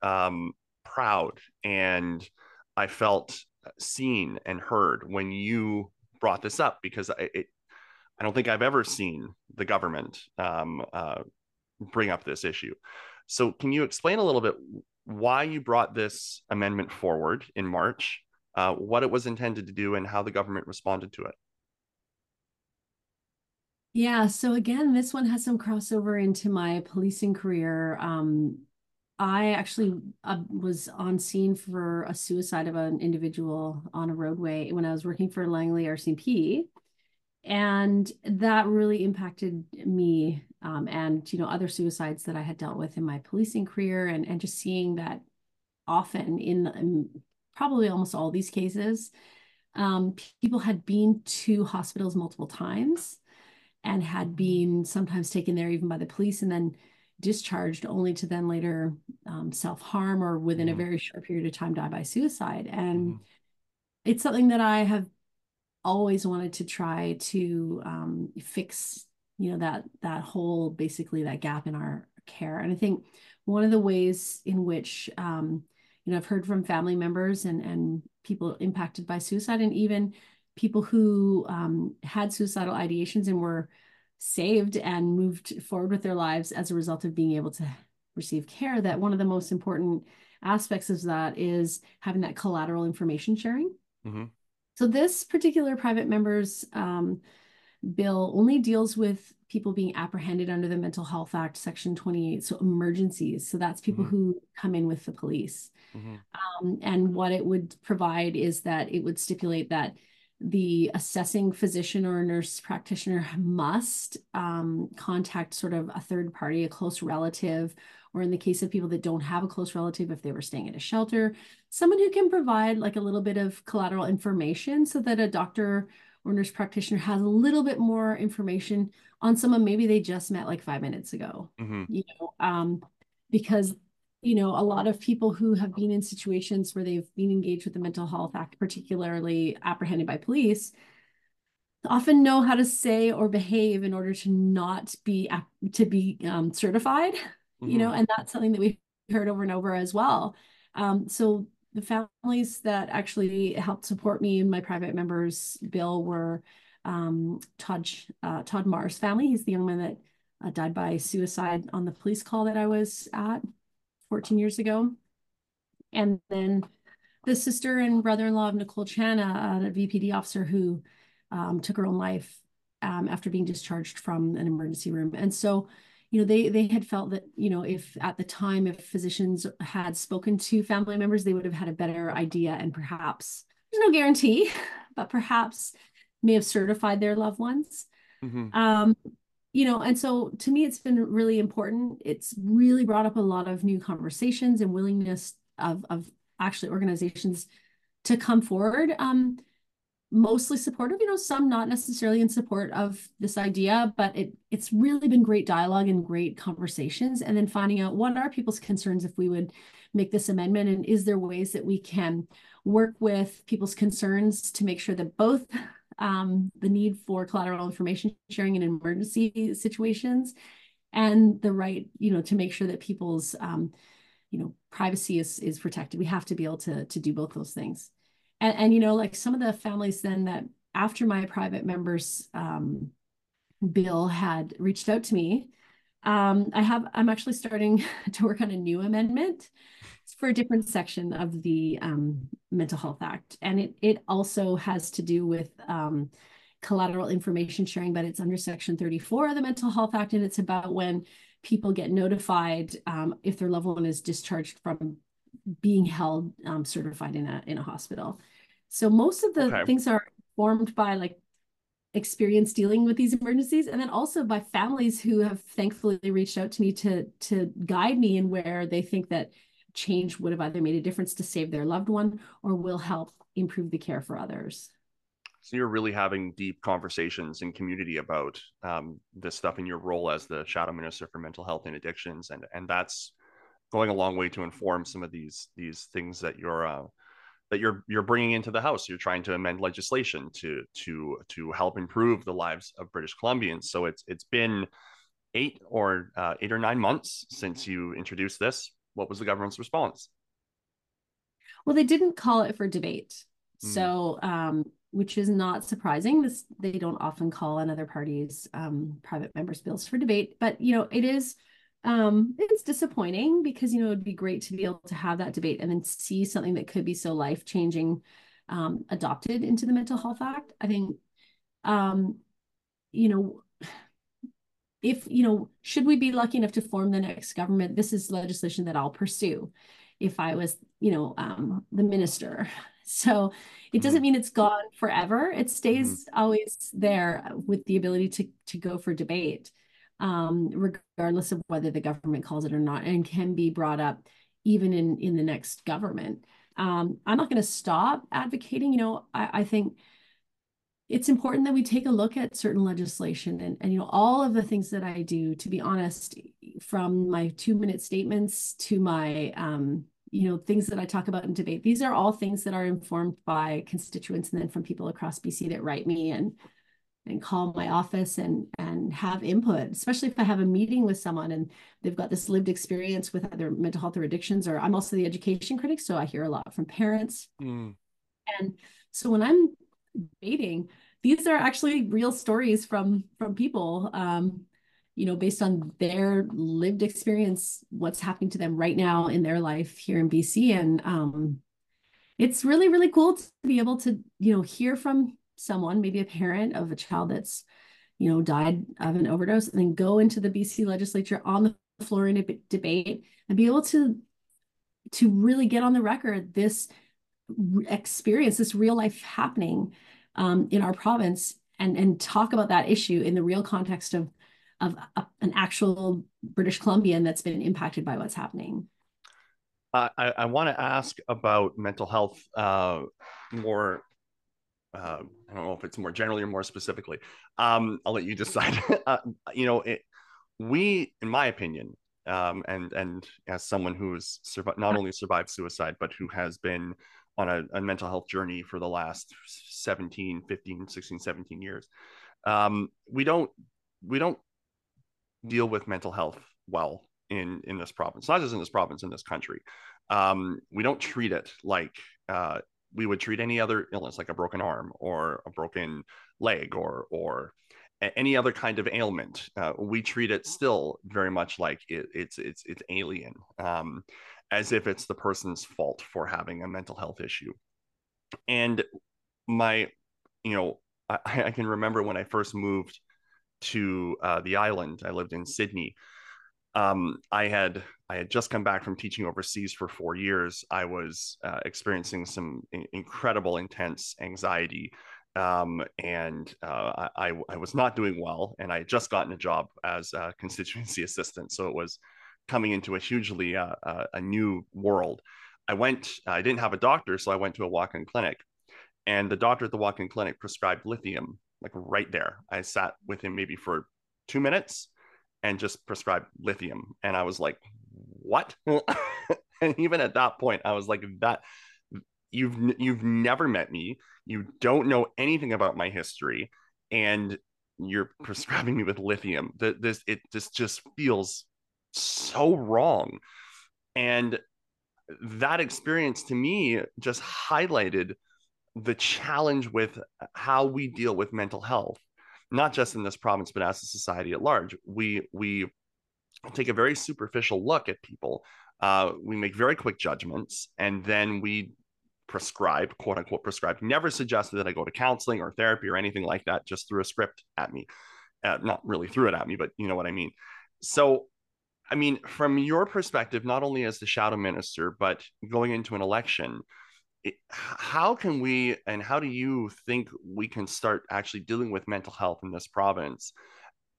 proud, and I felt seen and heard when you brought this up, because I don't think I've ever seen the government bring up this issue. So can you explain a little bit why you brought this amendment forward in March, what it was intended to do, and how the government responded to it? Yeah, so again, this one has some crossover into my policing career. I actually was on scene for a suicide of an individual on a roadway when I was working for Langley RCMP. And that really impacted me and, you know, other suicides that I had dealt with in my policing career, and just seeing that often in probably almost all these cases, people had been to hospitals multiple times and had been sometimes taken there even by the police and then discharged, only to then later self-harm or within a very short period of time die by suicide. And it's something that I have always wanted to try to fix, you know, that whole, basically that gap in our care. And I think one of the ways in which, you know, I've heard from family members and people impacted by suicide, and even people who had suicidal ideations and were saved and moved forward with their lives as a result of being able to receive care, that one of the most important aspects of that is having that collateral information sharing. Mm-hmm. So this particular private member's bill only deals with people being apprehended under the Mental Health Act, Section 28, so emergencies. So that's people mm-hmm. who come in with the police. Mm-hmm. And what it would provide is that it would stipulate that the assessing physician or nurse practitioner must contact sort of a third party, a close relative, or in the case of people that don't have a close relative, if they were staying at a shelter, someone who can provide like a little bit of collateral information so that a doctor or nurse practitioner has a little bit more information on someone maybe they just met like 5 minutes ago, mm-hmm. you know, because, you know, a lot of people who have been in situations where they've been engaged with the Mental Health Act, particularly apprehended by police, often know how to say or behave in order to not be, certified. You know, and that's something that we heard over and over as well. So the families that actually helped support me in my private member's bill were Todd Marr's family. He's the young man that died by suicide on the police call that I was at 14 years ago. And then the sister and brother-in-law of Nicole Channa, a VPD officer who took her own life after being discharged from an emergency room. And so, you know, they had felt that, you know, if at the time, if physicians had spoken to family members, they would have had a better idea, and perhaps, there's no guarantee, but perhaps may have certified their loved ones. Mm-hmm. You know, and so to me, it's been really important. It's really brought up a lot of new conversations and willingness of actually organizations to come forward. Mostly supportive, you know, some not necessarily in support of this idea, but it's really been great dialogue and great conversations, and then finding out what are people's concerns if we would make this amendment, and is there ways that we can work with people's concerns to make sure that both the need for collateral information sharing in emergency situations and the right, you know, to make sure that people's, you know, privacy is protected. We have to be able to do both those things. And, you know, like some of the families then that after my private member's bill had reached out to me, I'm actually starting to work on a new amendment for a different section of the Mental Health Act. And it also has to do with collateral information sharing, but it's under Section 34 of the Mental Health Act. And it's about when people get notified if their loved one is discharged from being held certified in a hospital. So most of the things are formed by like experience dealing with these emergencies, and then also by families who have thankfully reached out to me to guide me in where they think that change would have either made a difference to save their loved one or will help improve the care for others. So you're really having deep conversations in community about this stuff in your role as the Shadow Minister for Mental Health and Addictions, and that's going a long way to inform some of these things that you're bringing into the House. You're trying to amend legislation to help improve the lives of British Columbians. So it's been eight or 9 months since you introduced this. What was the government's response? Well, they didn't call it for debate. So, which is not surprising. They don't often call another party's private members' bills for debate, but it is it's disappointing because it'd be great to be able to have that debate and then see something that could be so life-changing adopted into the Mental Health Act. I think if should we be lucky enough to form the next government, this is legislation that I'll pursue if I was the minister. So it doesn't mean it's gone forever. It stays always there with the ability to go for debate, regardless of whether the government calls it or not, and can be brought up even in the next government. I'm not going to stop advocating. I think it's important that we take a look at certain legislation and all of the things that I do, to be honest, from my 2-minute statements to my, things that I talk about in debate. These are all things that are informed by constituents and then from people across BC that write me and call my office and have input, especially if I have a meeting with someone and they've got this lived experience with either mental health or addictions, or I'm also the education critic, so I hear a lot from parents. And so when I'm debating, these are actually real stories from people, based on their lived experience, what's happening to them right now in their life here in BC. And it's really, really cool to be able to, hear from someone, maybe a parent of a child that's, died of an overdose, and then go into the BC legislature on the floor in a debate and be able to really get on the record this experience, this real life happening in our province, and talk about that issue in the real context of an actual British Columbian that's been impacted by what's happening. I want to ask about mental health more. I don't know if it's more generally or more specifically. I'll let you decide. In my opinion, and as someone who's not only survived suicide, but who has been on a mental health journey for the last 17 years, we don't deal with mental health well in this province, not just in this province, in this country. We don't treat it like we would treat any other illness, like a broken arm or a broken leg or any other kind of ailment. We treat it still very much like it's alien, as if it's the person's fault for having a mental health issue. And I can remember when I first moved to the island. I lived in Sydney. I had just come back from teaching overseas for 4 years. I was experiencing some incredible, intense anxiety, and I was not doing well. And I had just gotten a job as a constituency assistant, so it was coming into a hugely a new world. I didn't have a doctor, so I went to a walk-in clinic, and the doctor at the walk-in clinic prescribed lithium. Like right there, I sat with him maybe for 2 minutes and just prescribed lithium. And I was like, what? And even at that point, I was like, that you've never met me. You don't know anything about my history. And you're prescribing me with lithium. This just feels so wrong. And that experience to me just highlighted the challenge with how we deal with mental health, not just in this province, but as a society at large. We take a very superficial look at people. We make very quick judgments, and then we prescribe, quote unquote prescribe. Never suggested that I go to counseling or therapy or anything like that, just threw a script at me. Not really threw it at me, but you know what I mean. So, I mean, from your perspective, not only as the Shadow Minister, but going into an election, how do you think we can start actually dealing with mental health in this province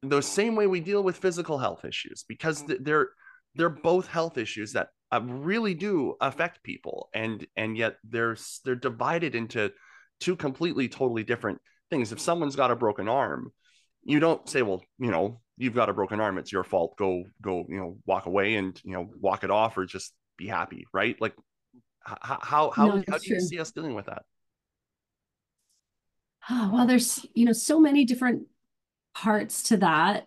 the same way we deal with physical health issues? Because they're both health issues that really do affect people, and yet they're divided into two completely, totally different things. If someone's got a broken arm, you don't say, well, you know, you've got a broken arm, it's your fault, go, you know, walk away and, you know, walk it off or just be happy, right? Like, how do you see us dealing with that? Oh, well, there's, you know, so many different parts to that.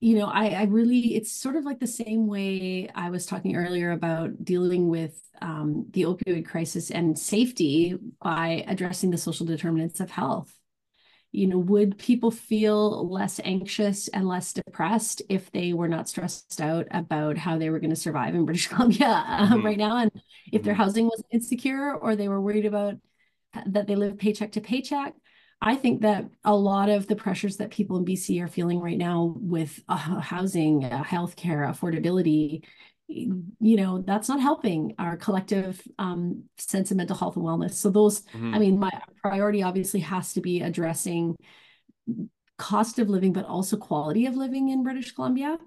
You know, I really, it's sort of like the same way I was talking earlier about dealing with the opioid crisis and safety by addressing the social determinants of health. You know, would people feel less anxious and less depressed if they were not stressed out about how they were going to survive in British Columbia right now? And if their housing was insecure or they were worried about that they live paycheck to paycheck? I think that a lot of the pressures that people in BC are feeling right now with housing, healthcare, affordability, you know, that's not helping our collective sense of mental health and wellness. So those, I mean, my priority obviously has to be addressing cost of living, but also quality of living in British Columbia.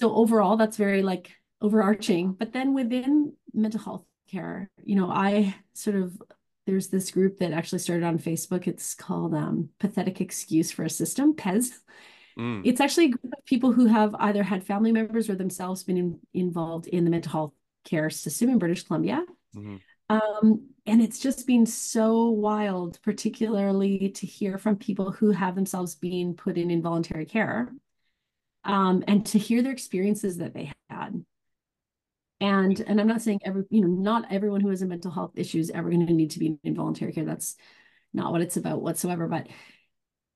So overall, that's very like overarching. But then within mental health care, you know, I sort of, there's this group that actually started on Facebook. It's called Pathetic Excuse for a System, PES. It's actually a group of people who have either had family members or themselves been involved in the mental health care system in British Columbia. And it's just been so wild, particularly to hear from people who have themselves been put in involuntary care and to hear their experiences that they had. And I'm not saying every, you know, not everyone who has a mental health issue is ever going to need to be in involuntary care. That's not what it's about whatsoever. But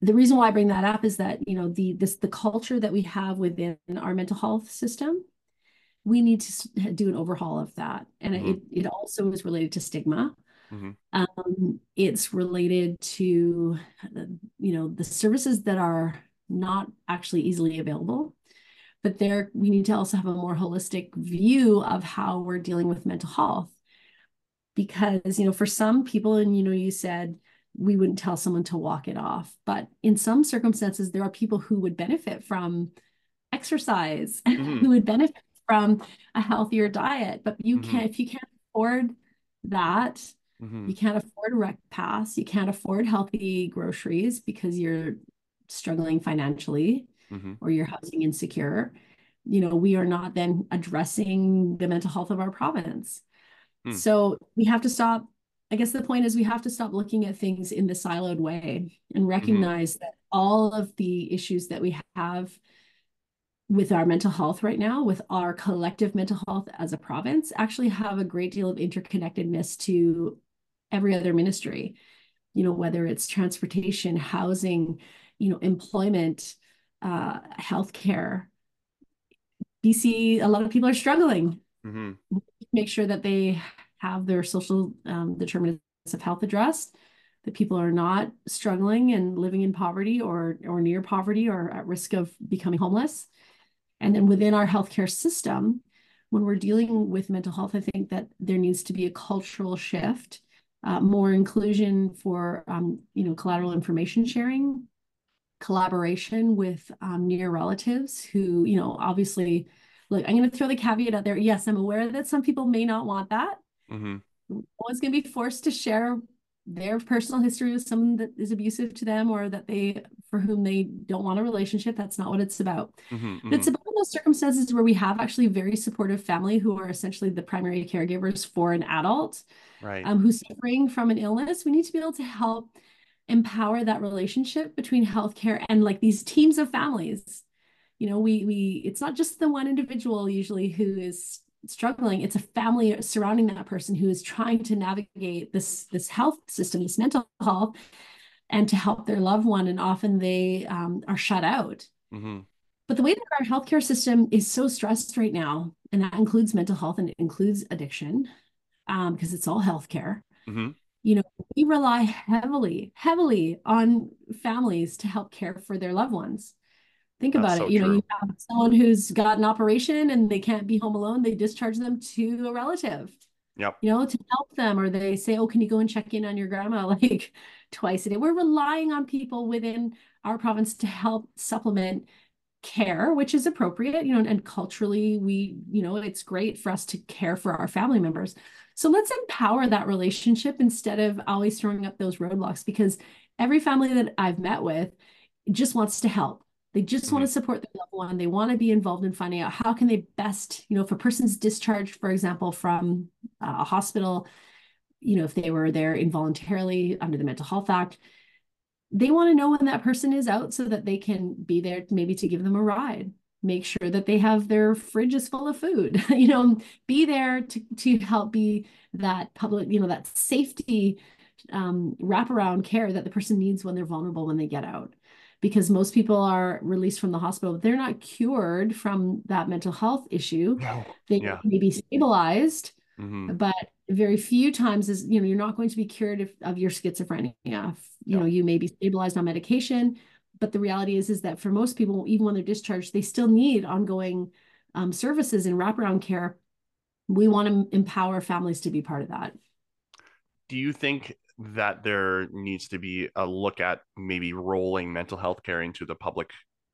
the reason why I bring that up is that, you know, the culture that we have within our mental health system, we need to do an overhaul of that. And it also is related to stigma. It's related to, you know, the services that are not actually easily available. But there, we need to also have a more holistic view of how we're dealing with mental health. Because, you know, for some people, and, you know, you said we wouldn't tell someone to walk it off. But in some circumstances, there are people who would benefit from exercise, who would benefit from a healthier diet. But you can't, if you can't afford that, you can't afford a rec pass, you can't afford healthy groceries because you're struggling financially. Or you're housing insecure, you know, we are not then addressing the mental health of our province. So we have to stop, I guess the point is we have to stop looking at things in the siloed way and recognize that all of the issues that we have with our mental health right now, with our collective mental health as a province, actually have a great deal of interconnectedness to every other ministry, you know, whether it's transportation, housing, you know, employment, healthcare. BC, a lot of people are struggling. Make sure that they have their social determinants of health addressed, that people are not struggling and living in poverty or near poverty or at risk of becoming homeless. And then within our healthcare system, when we're dealing with mental health, I think that there needs to be a cultural shift, more inclusion for you know, collateral information sharing, collaboration with near relatives who, you know, obviously, look, I'm going to throw the caveat out there. Yes, I'm aware that some people may not want that. No one's going to be forced to share their personal history with someone that is abusive to them or that they, for whom they don't want a relationship. That's not what it's about. But it's about those circumstances where we have actually very supportive family who are essentially the primary caregivers for an adult who's suffering from an illness. We need to be able to help empower that relationship between healthcare and like these teams of families. You know, we it's not just the one individual usually who is struggling, it's a family surrounding that person who is trying to navigate this health system, this mental health, and to help their loved one. And often they are shut out. But the way that our healthcare system is so stressed right now, and that includes mental health and it includes addiction, because it's all healthcare. You know, we rely heavily on families to help care for their loved ones. Think about it. You know, you have someone who's got an operation and they can't be home alone. They discharge them to a relative, you know, to help them. Or they say, oh, can you go and check in on your grandma like twice a day? We're relying on people within our province to help supplement care, which is appropriate, you know, and culturally, we, you know, it's great for us to care for our family members. So let's empower that relationship instead of always throwing up those roadblocks, because every family that I've met with just wants to help. They just want to support their loved one. They want to be involved in finding out how can they best, you know, if a person's discharged, for example, from a hospital, you know, if they were there involuntarily under the Mental Health Act, they want to know when that person is out so that they can be there maybe to give them a ride, make sure that they have their fridges full of food, you know, be there to help be that public, you know, that safety wraparound care that the person needs when they're vulnerable, when they get out. Because most people are released from the hospital, but they're not cured from that mental health issue. No. They may be stabilized, but very few times is, you know, you're not going to be cured of your schizophrenia. You know, you may be stabilized on medication, but the reality is that for most people, even when they're discharged, they still need ongoing services and wraparound care. We want to empower families to be part of that. Do you think that there needs to be a look at maybe rolling mental health care into the public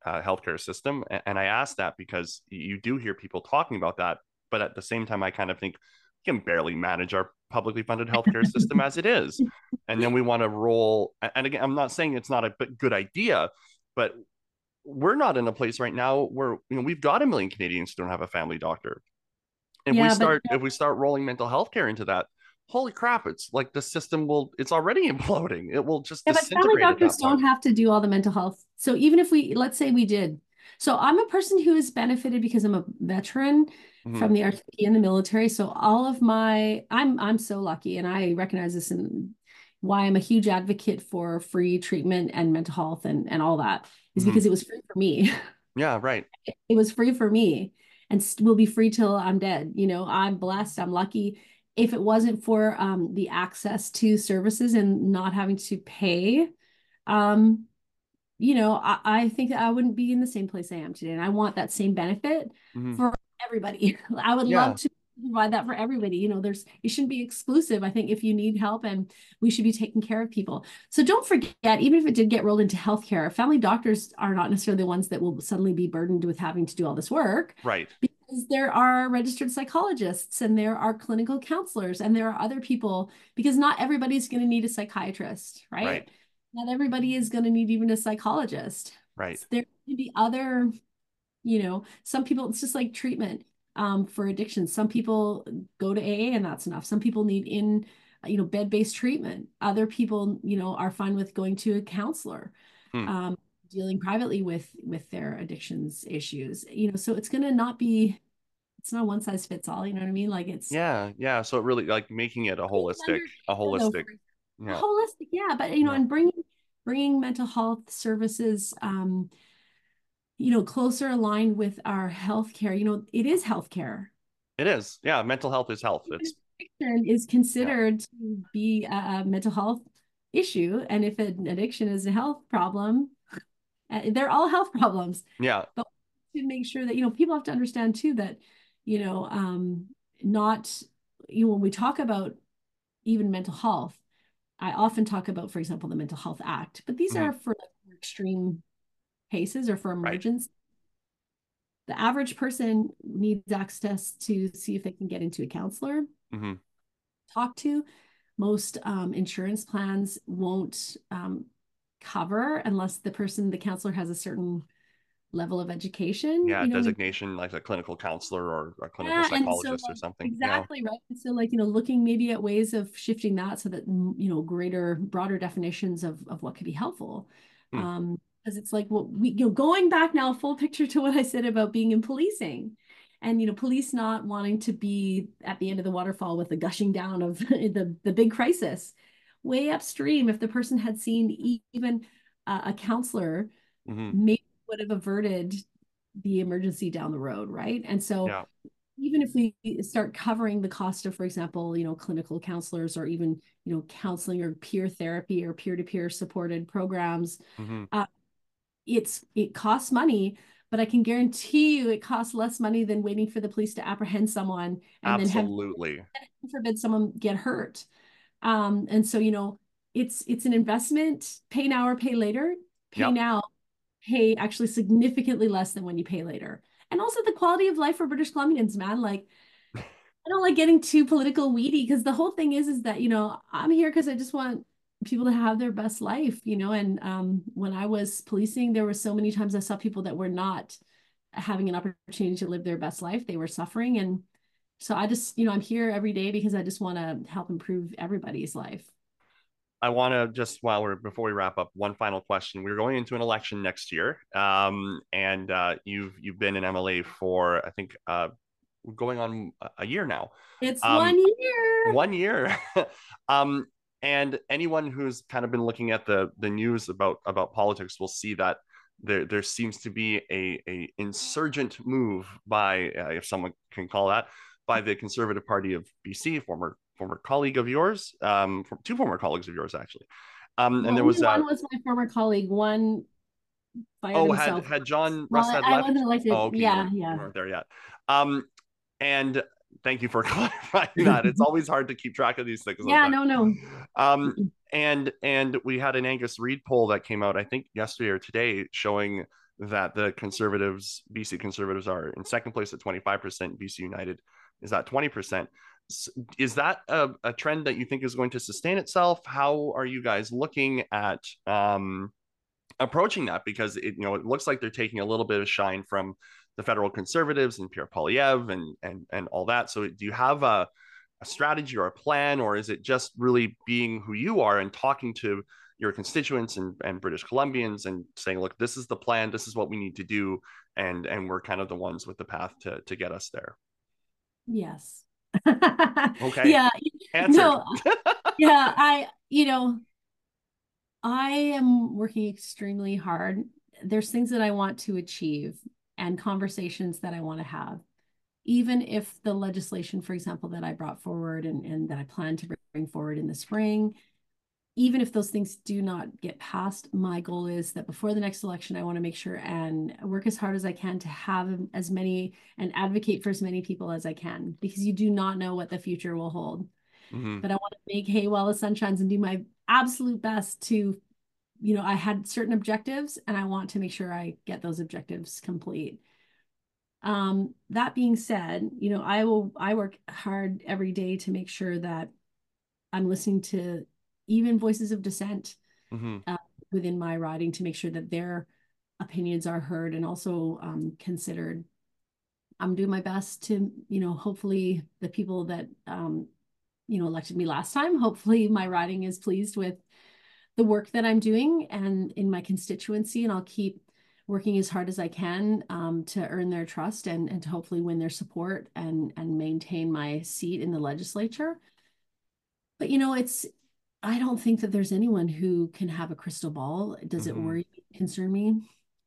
healthcare system? And I ask that because you do hear people talking about that, but at the same time, I kind of think we can barely manage our publicly funded healthcare system as it is. And then we want to roll. And again, I'm not saying it's not a good idea, but we're not in a place right now where, you know, we've got 1 million Canadians who don't have a family doctor. And if we start rolling mental health care into that, holy crap, it's like the system will, it's already imploding. It will just disintegrate. But family doctors don't have to do all the mental health. So even if we, let's say we did. So I'm a person who has benefited because I'm a veteran from the RCMP and the military. So all of my, I'm so lucky, and I recognize this and why I'm a huge advocate for free treatment and mental health and all that is because it was free for me. Yeah, right. It was free for me and will be free till I'm dead. You know, I'm blessed, I'm lucky. If it wasn't for the access to services and not having to pay, you know, I think that I wouldn't be in the same place I am today. And I want that same benefit for everybody. I would love to provide that for everybody. You know, it shouldn't be exclusive. I think if you need help, and we should be taking care of people. So don't forget, even if it did get rolled into healthcare, family doctors are not necessarily the ones that will suddenly be burdened with having to do all this work. Right. There are registered psychologists, and there are clinical counselors, and there are other people, because not everybody's going to need a psychiatrist, right? Not everybody is going to need even a psychologist, right? So there can be other, you know, some people, it's just like treatment for addiction. Some people go to AA and that's enough. Some people need bed-based treatment. Other people, you know, are fine with going to a counselor. Dealing privately with their addictions issues, you know, so it's going to not be, it's not one size fits all, you know what I mean? Like it's. Yeah. So it really, like, making it a holistic. Yeah. But, you know, and bringing mental health services, you know, closer aligned with our healthcare, you know, it is healthcare. It is. Yeah. Mental health is health. It's considered to be a mental health issue. And if an addiction is a health problem, they're all health problems. Yeah. But to make sure that, you know, people have to understand too, that, you know, not, you know, when we talk about even mental health, I often talk about, for example, the Mental Health Act, but these are for extreme cases or for emergency. The average person needs access to see if they can get into a counselor, talk to. Most insurance plans won't cover unless the counselor has a certain level of education, you know, designation, like a clinical counselor or a clinical psychologist or something. Exactly, you know? Right. And so, like, you know, looking maybe at ways of shifting that so that, you know, broader definitions of what could be helpful, because it's like what we, you know, going back now full picture to what I said about being in policing. And, you know, police not wanting to be at the end of the waterfall with the gushing down of the big crisis. Way upstream, if the person had seen even a counselor, maybe would have averted the emergency down the road, right? And so even if we start covering the cost of, for example, you know, clinical counselors or even, you know, counseling or peer therapy or peer-to-peer supported programs, it costs money. But I can guarantee you it costs less money than waiting for the police to apprehend someone and then heaven forbid someone get hurt. And so, you know, it's an investment. Pay now or pay later. Pay now, pay actually significantly less than when you pay later. And also the quality of life for British Columbians, man. Like, I don't like getting too political weedy, because the whole thing is that, you know, I'm here because I just want people to have their best life, you know. And when I was policing, there were so many times I saw people that were not having an opportunity to live their best life. They were suffering. And so I just, you know, I'm here every day because I just want to help improve everybody's life. I want to just, before we wrap up, one final question. We're going into an election next year, and you've been an MLA for, I think, going on a year now. It's 1 year. 1 year. And anyone who's kind of been looking at the news about politics will see that there seems to be a insurgent move by, if someone can call that, by the Conservative Party of BC, former colleague of yours, two former colleagues of yours, actually. And there was one was my former colleague, one by himself. Had John Russ had left? I wasn't elected. Oh, okay. Yeah, you weren't there yet. And thank you for clarifying that. It's always hard to keep track of these things. Yeah, no. And we had an Angus Reid poll that came out, I think, yesterday or today, showing that the Conservatives, BC Conservatives, are in second place at 25%. BC United is at 20%. Is that a trend that you think is going to sustain itself? How are you guys looking at approaching that? Because it looks like they're taking a little bit of shine from the federal Conservatives and Pierre Poilievre and all that. So do you have a strategy or a plan, or is it just really being who you are and talking to your constituents and British Columbians and saying, look, this is the plan, this is what we need to do, and we're kind of the ones with the path to get us there? Yes. Okay. Yeah. Answered. No, yeah, I am working extremely hard. There's things that I want to achieve and conversations that I want to have, even if the legislation, for example, that I brought forward and that I plan to bring forward in the spring, even if those things do not get passed, my goal is that before the next election, I want to make sure and work as hard as I can to have as many and advocate for as many people as I can, because you do not know what the future will hold. Mm-hmm. But I want to make hay while the sun shines and do my absolute best to, you know, I had certain objectives and I want to make sure I get those objectives complete. That being said, you know, I work hard every day to make sure that I'm listening to even voices of dissent. Mm-hmm. Within my riding, to make sure that their opinions are heard and also considered. I'm doing my best to, you know, hopefully the people that, you know, elected me last time, hopefully my riding is pleased with the work that I'm doing and in my constituency, and I'll keep working as hard as I can to earn their trust and to hopefully win their support and maintain my seat in the legislature. But, you know, I don't think that there's anyone who can have a crystal ball. Does mm-hmm. it worry me, concern me?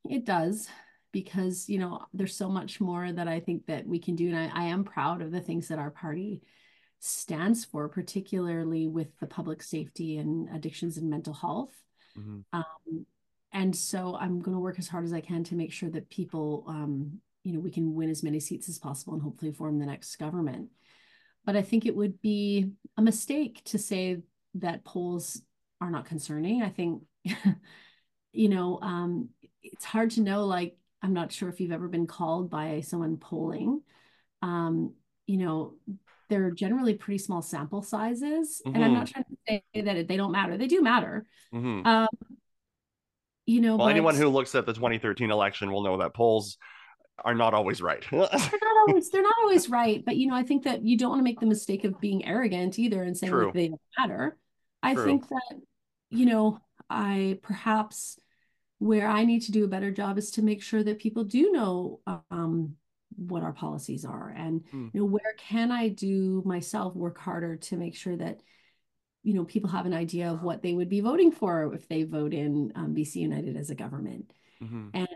It does, because, you know, there's so much more that I think that we can do. And I am proud of the things that our party stands for, particularly with the public safety and addictions and mental health. Mm-hmm. And so I'm going to work as hard as I can to make sure that people, you know, we can win as many seats as possible and hopefully form the next government. But I think it would be a mistake to say that polls are not concerning. I think, you know, it's hard to know, like, I'm not sure if you've ever been called by someone polling. You know, they're generally pretty small sample sizes. Mm-hmm. And I'm not trying to say that they don't matter. They do matter. Mm-hmm. You know, well, anyone who looks at the 2013 election will know that polls are not always right. they're not always right. But, you know, I think that you don't want to make the mistake of being arrogant either and saying that they don't matter. I think that, you know, perhaps where I need to do a better job is to make sure that people do know what our policies are and, you know, where can I do myself work harder to make sure that, you know, people have an idea of what they would be voting for if they vote in BC United as a government. Mm-hmm. And,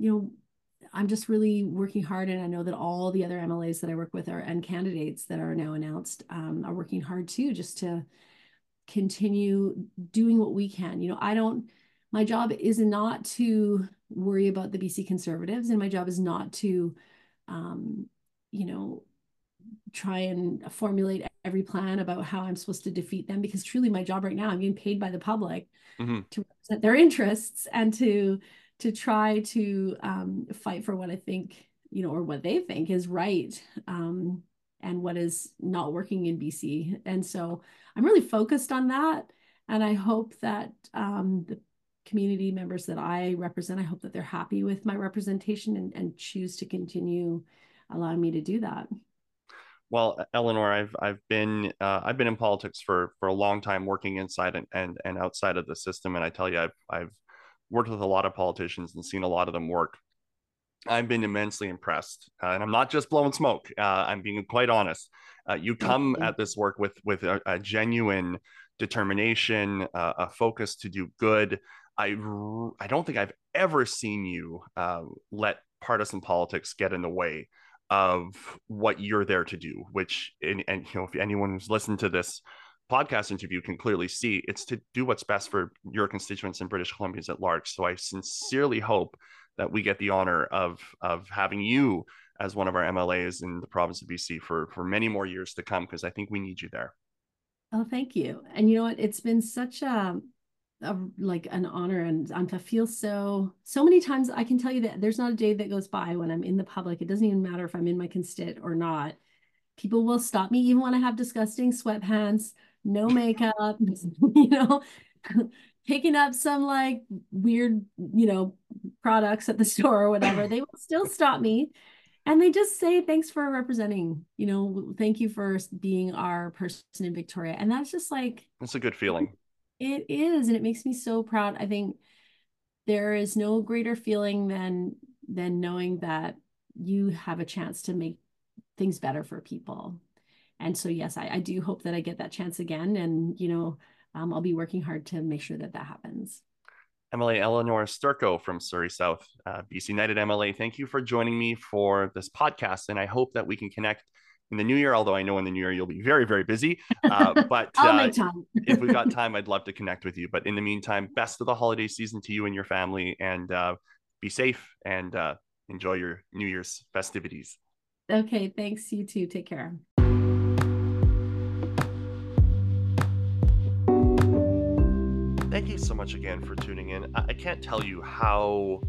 you know, I'm just really working hard, and I know that all the other MLAs that I work with and candidates that are now announced are working hard too, just to continue doing what we can. You know, my job is not to worry about the BC Conservatives, and my job is not to, you know, try and formulate every plan about how I'm supposed to defeat them, because truly my job right now, I'm getting paid by the public mm-hmm. to represent their interests and to to try to fight for what I think, you know, or what they think is right, and what is not working in BC. And so I'm really focused on that. And I hope that the community members that I represent, I hope that they're happy with my representation and choose to continue allowing me to do that. Well, Elenore, I've been in politics for a long time, working inside and outside of the system. And I tell you, I've worked with a lot of politicians and seen a lot of them work. I've been immensely impressed, and I'm not just blowing smoke. I'm being quite honest. You come at this work with a genuine determination, a focus to do good. I don't think I've ever seen you let partisan politics get in the way of what you're there to do, which, and you know, if anyone who's listened to this podcast interview can clearly see, it's to do what's best for your constituents and British Columbians at large. So I sincerely hope that we get the honor of having you as one of our MLAs in the province of BC for many more years to come, because I think we need you there. Oh, thank you. And you know what? It's been such a like an honor, and I feel so many times. I can tell you that there's not a day that goes by when I'm in the public. It doesn't even matter if I'm in my constit or not. People will stop me even when I have disgusting sweatpants, no makeup, you know, picking up some like weird, you know, products at the store or whatever. They will still stop me. And they just say, thanks for representing, you know, thank you for being our person in Victoria. And that's just like, that's a good feeling. It is. And it makes me so proud. I think there is no greater feeling than knowing that you have a chance to make things better for people. And so, yes, I do hope that I get that chance again. And, you know, I'll be working hard to make sure that that happens. MLA Elenore Sturko from Surrey South, BC United MLA, thank you for joining me for this podcast. And I hope that we can connect in the new year, although I know in the new year you'll be very, very busy. But if we've got time, I'd love to connect with you. But in the meantime, best of the holiday season to you and your family, and be safe and enjoy your New Year's festivities. Okay, thanks. You too. Take care. Thank you so much again for tuning in. I can't tell you how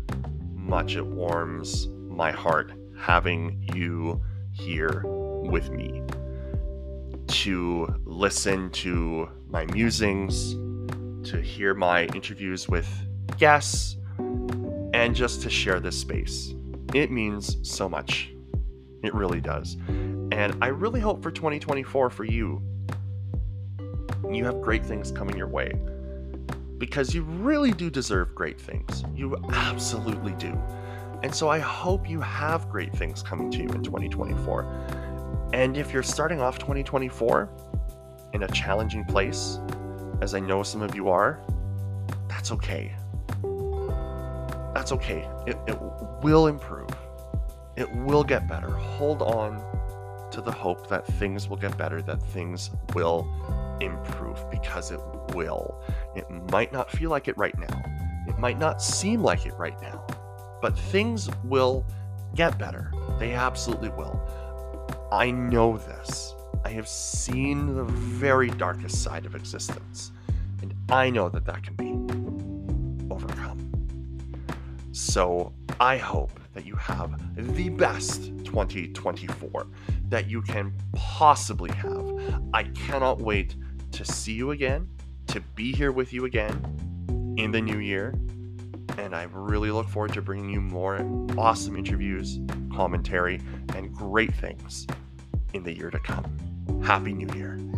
much it warms my heart having you here with me to listen to my musings, to hear my interviews with guests, and just to share this space. It means so much. It really does. And I really hope for 2024 for you, you have great things coming your way. Because you really do deserve great things. You absolutely do. And so I hope you have great things coming to you in 2024. And if you're starting off 2024 in a challenging place, as I know some of you are, that's okay. That's okay. It will improve. It will get better. Hold on to the hope that things will get better, that things will improve, because it will. It might not feel like it right now. It might not seem like it right now, but things will get better. They absolutely will. I know this. I have seen the very darkest side of existence, and I know that that can be overcome. So I hope that you have the best 2024 that you can possibly have. I cannot wait to see you again, to be here with you again in the new year. And I really look forward to bringing you more awesome interviews, commentary, and great things in the year to come. Happy New Year.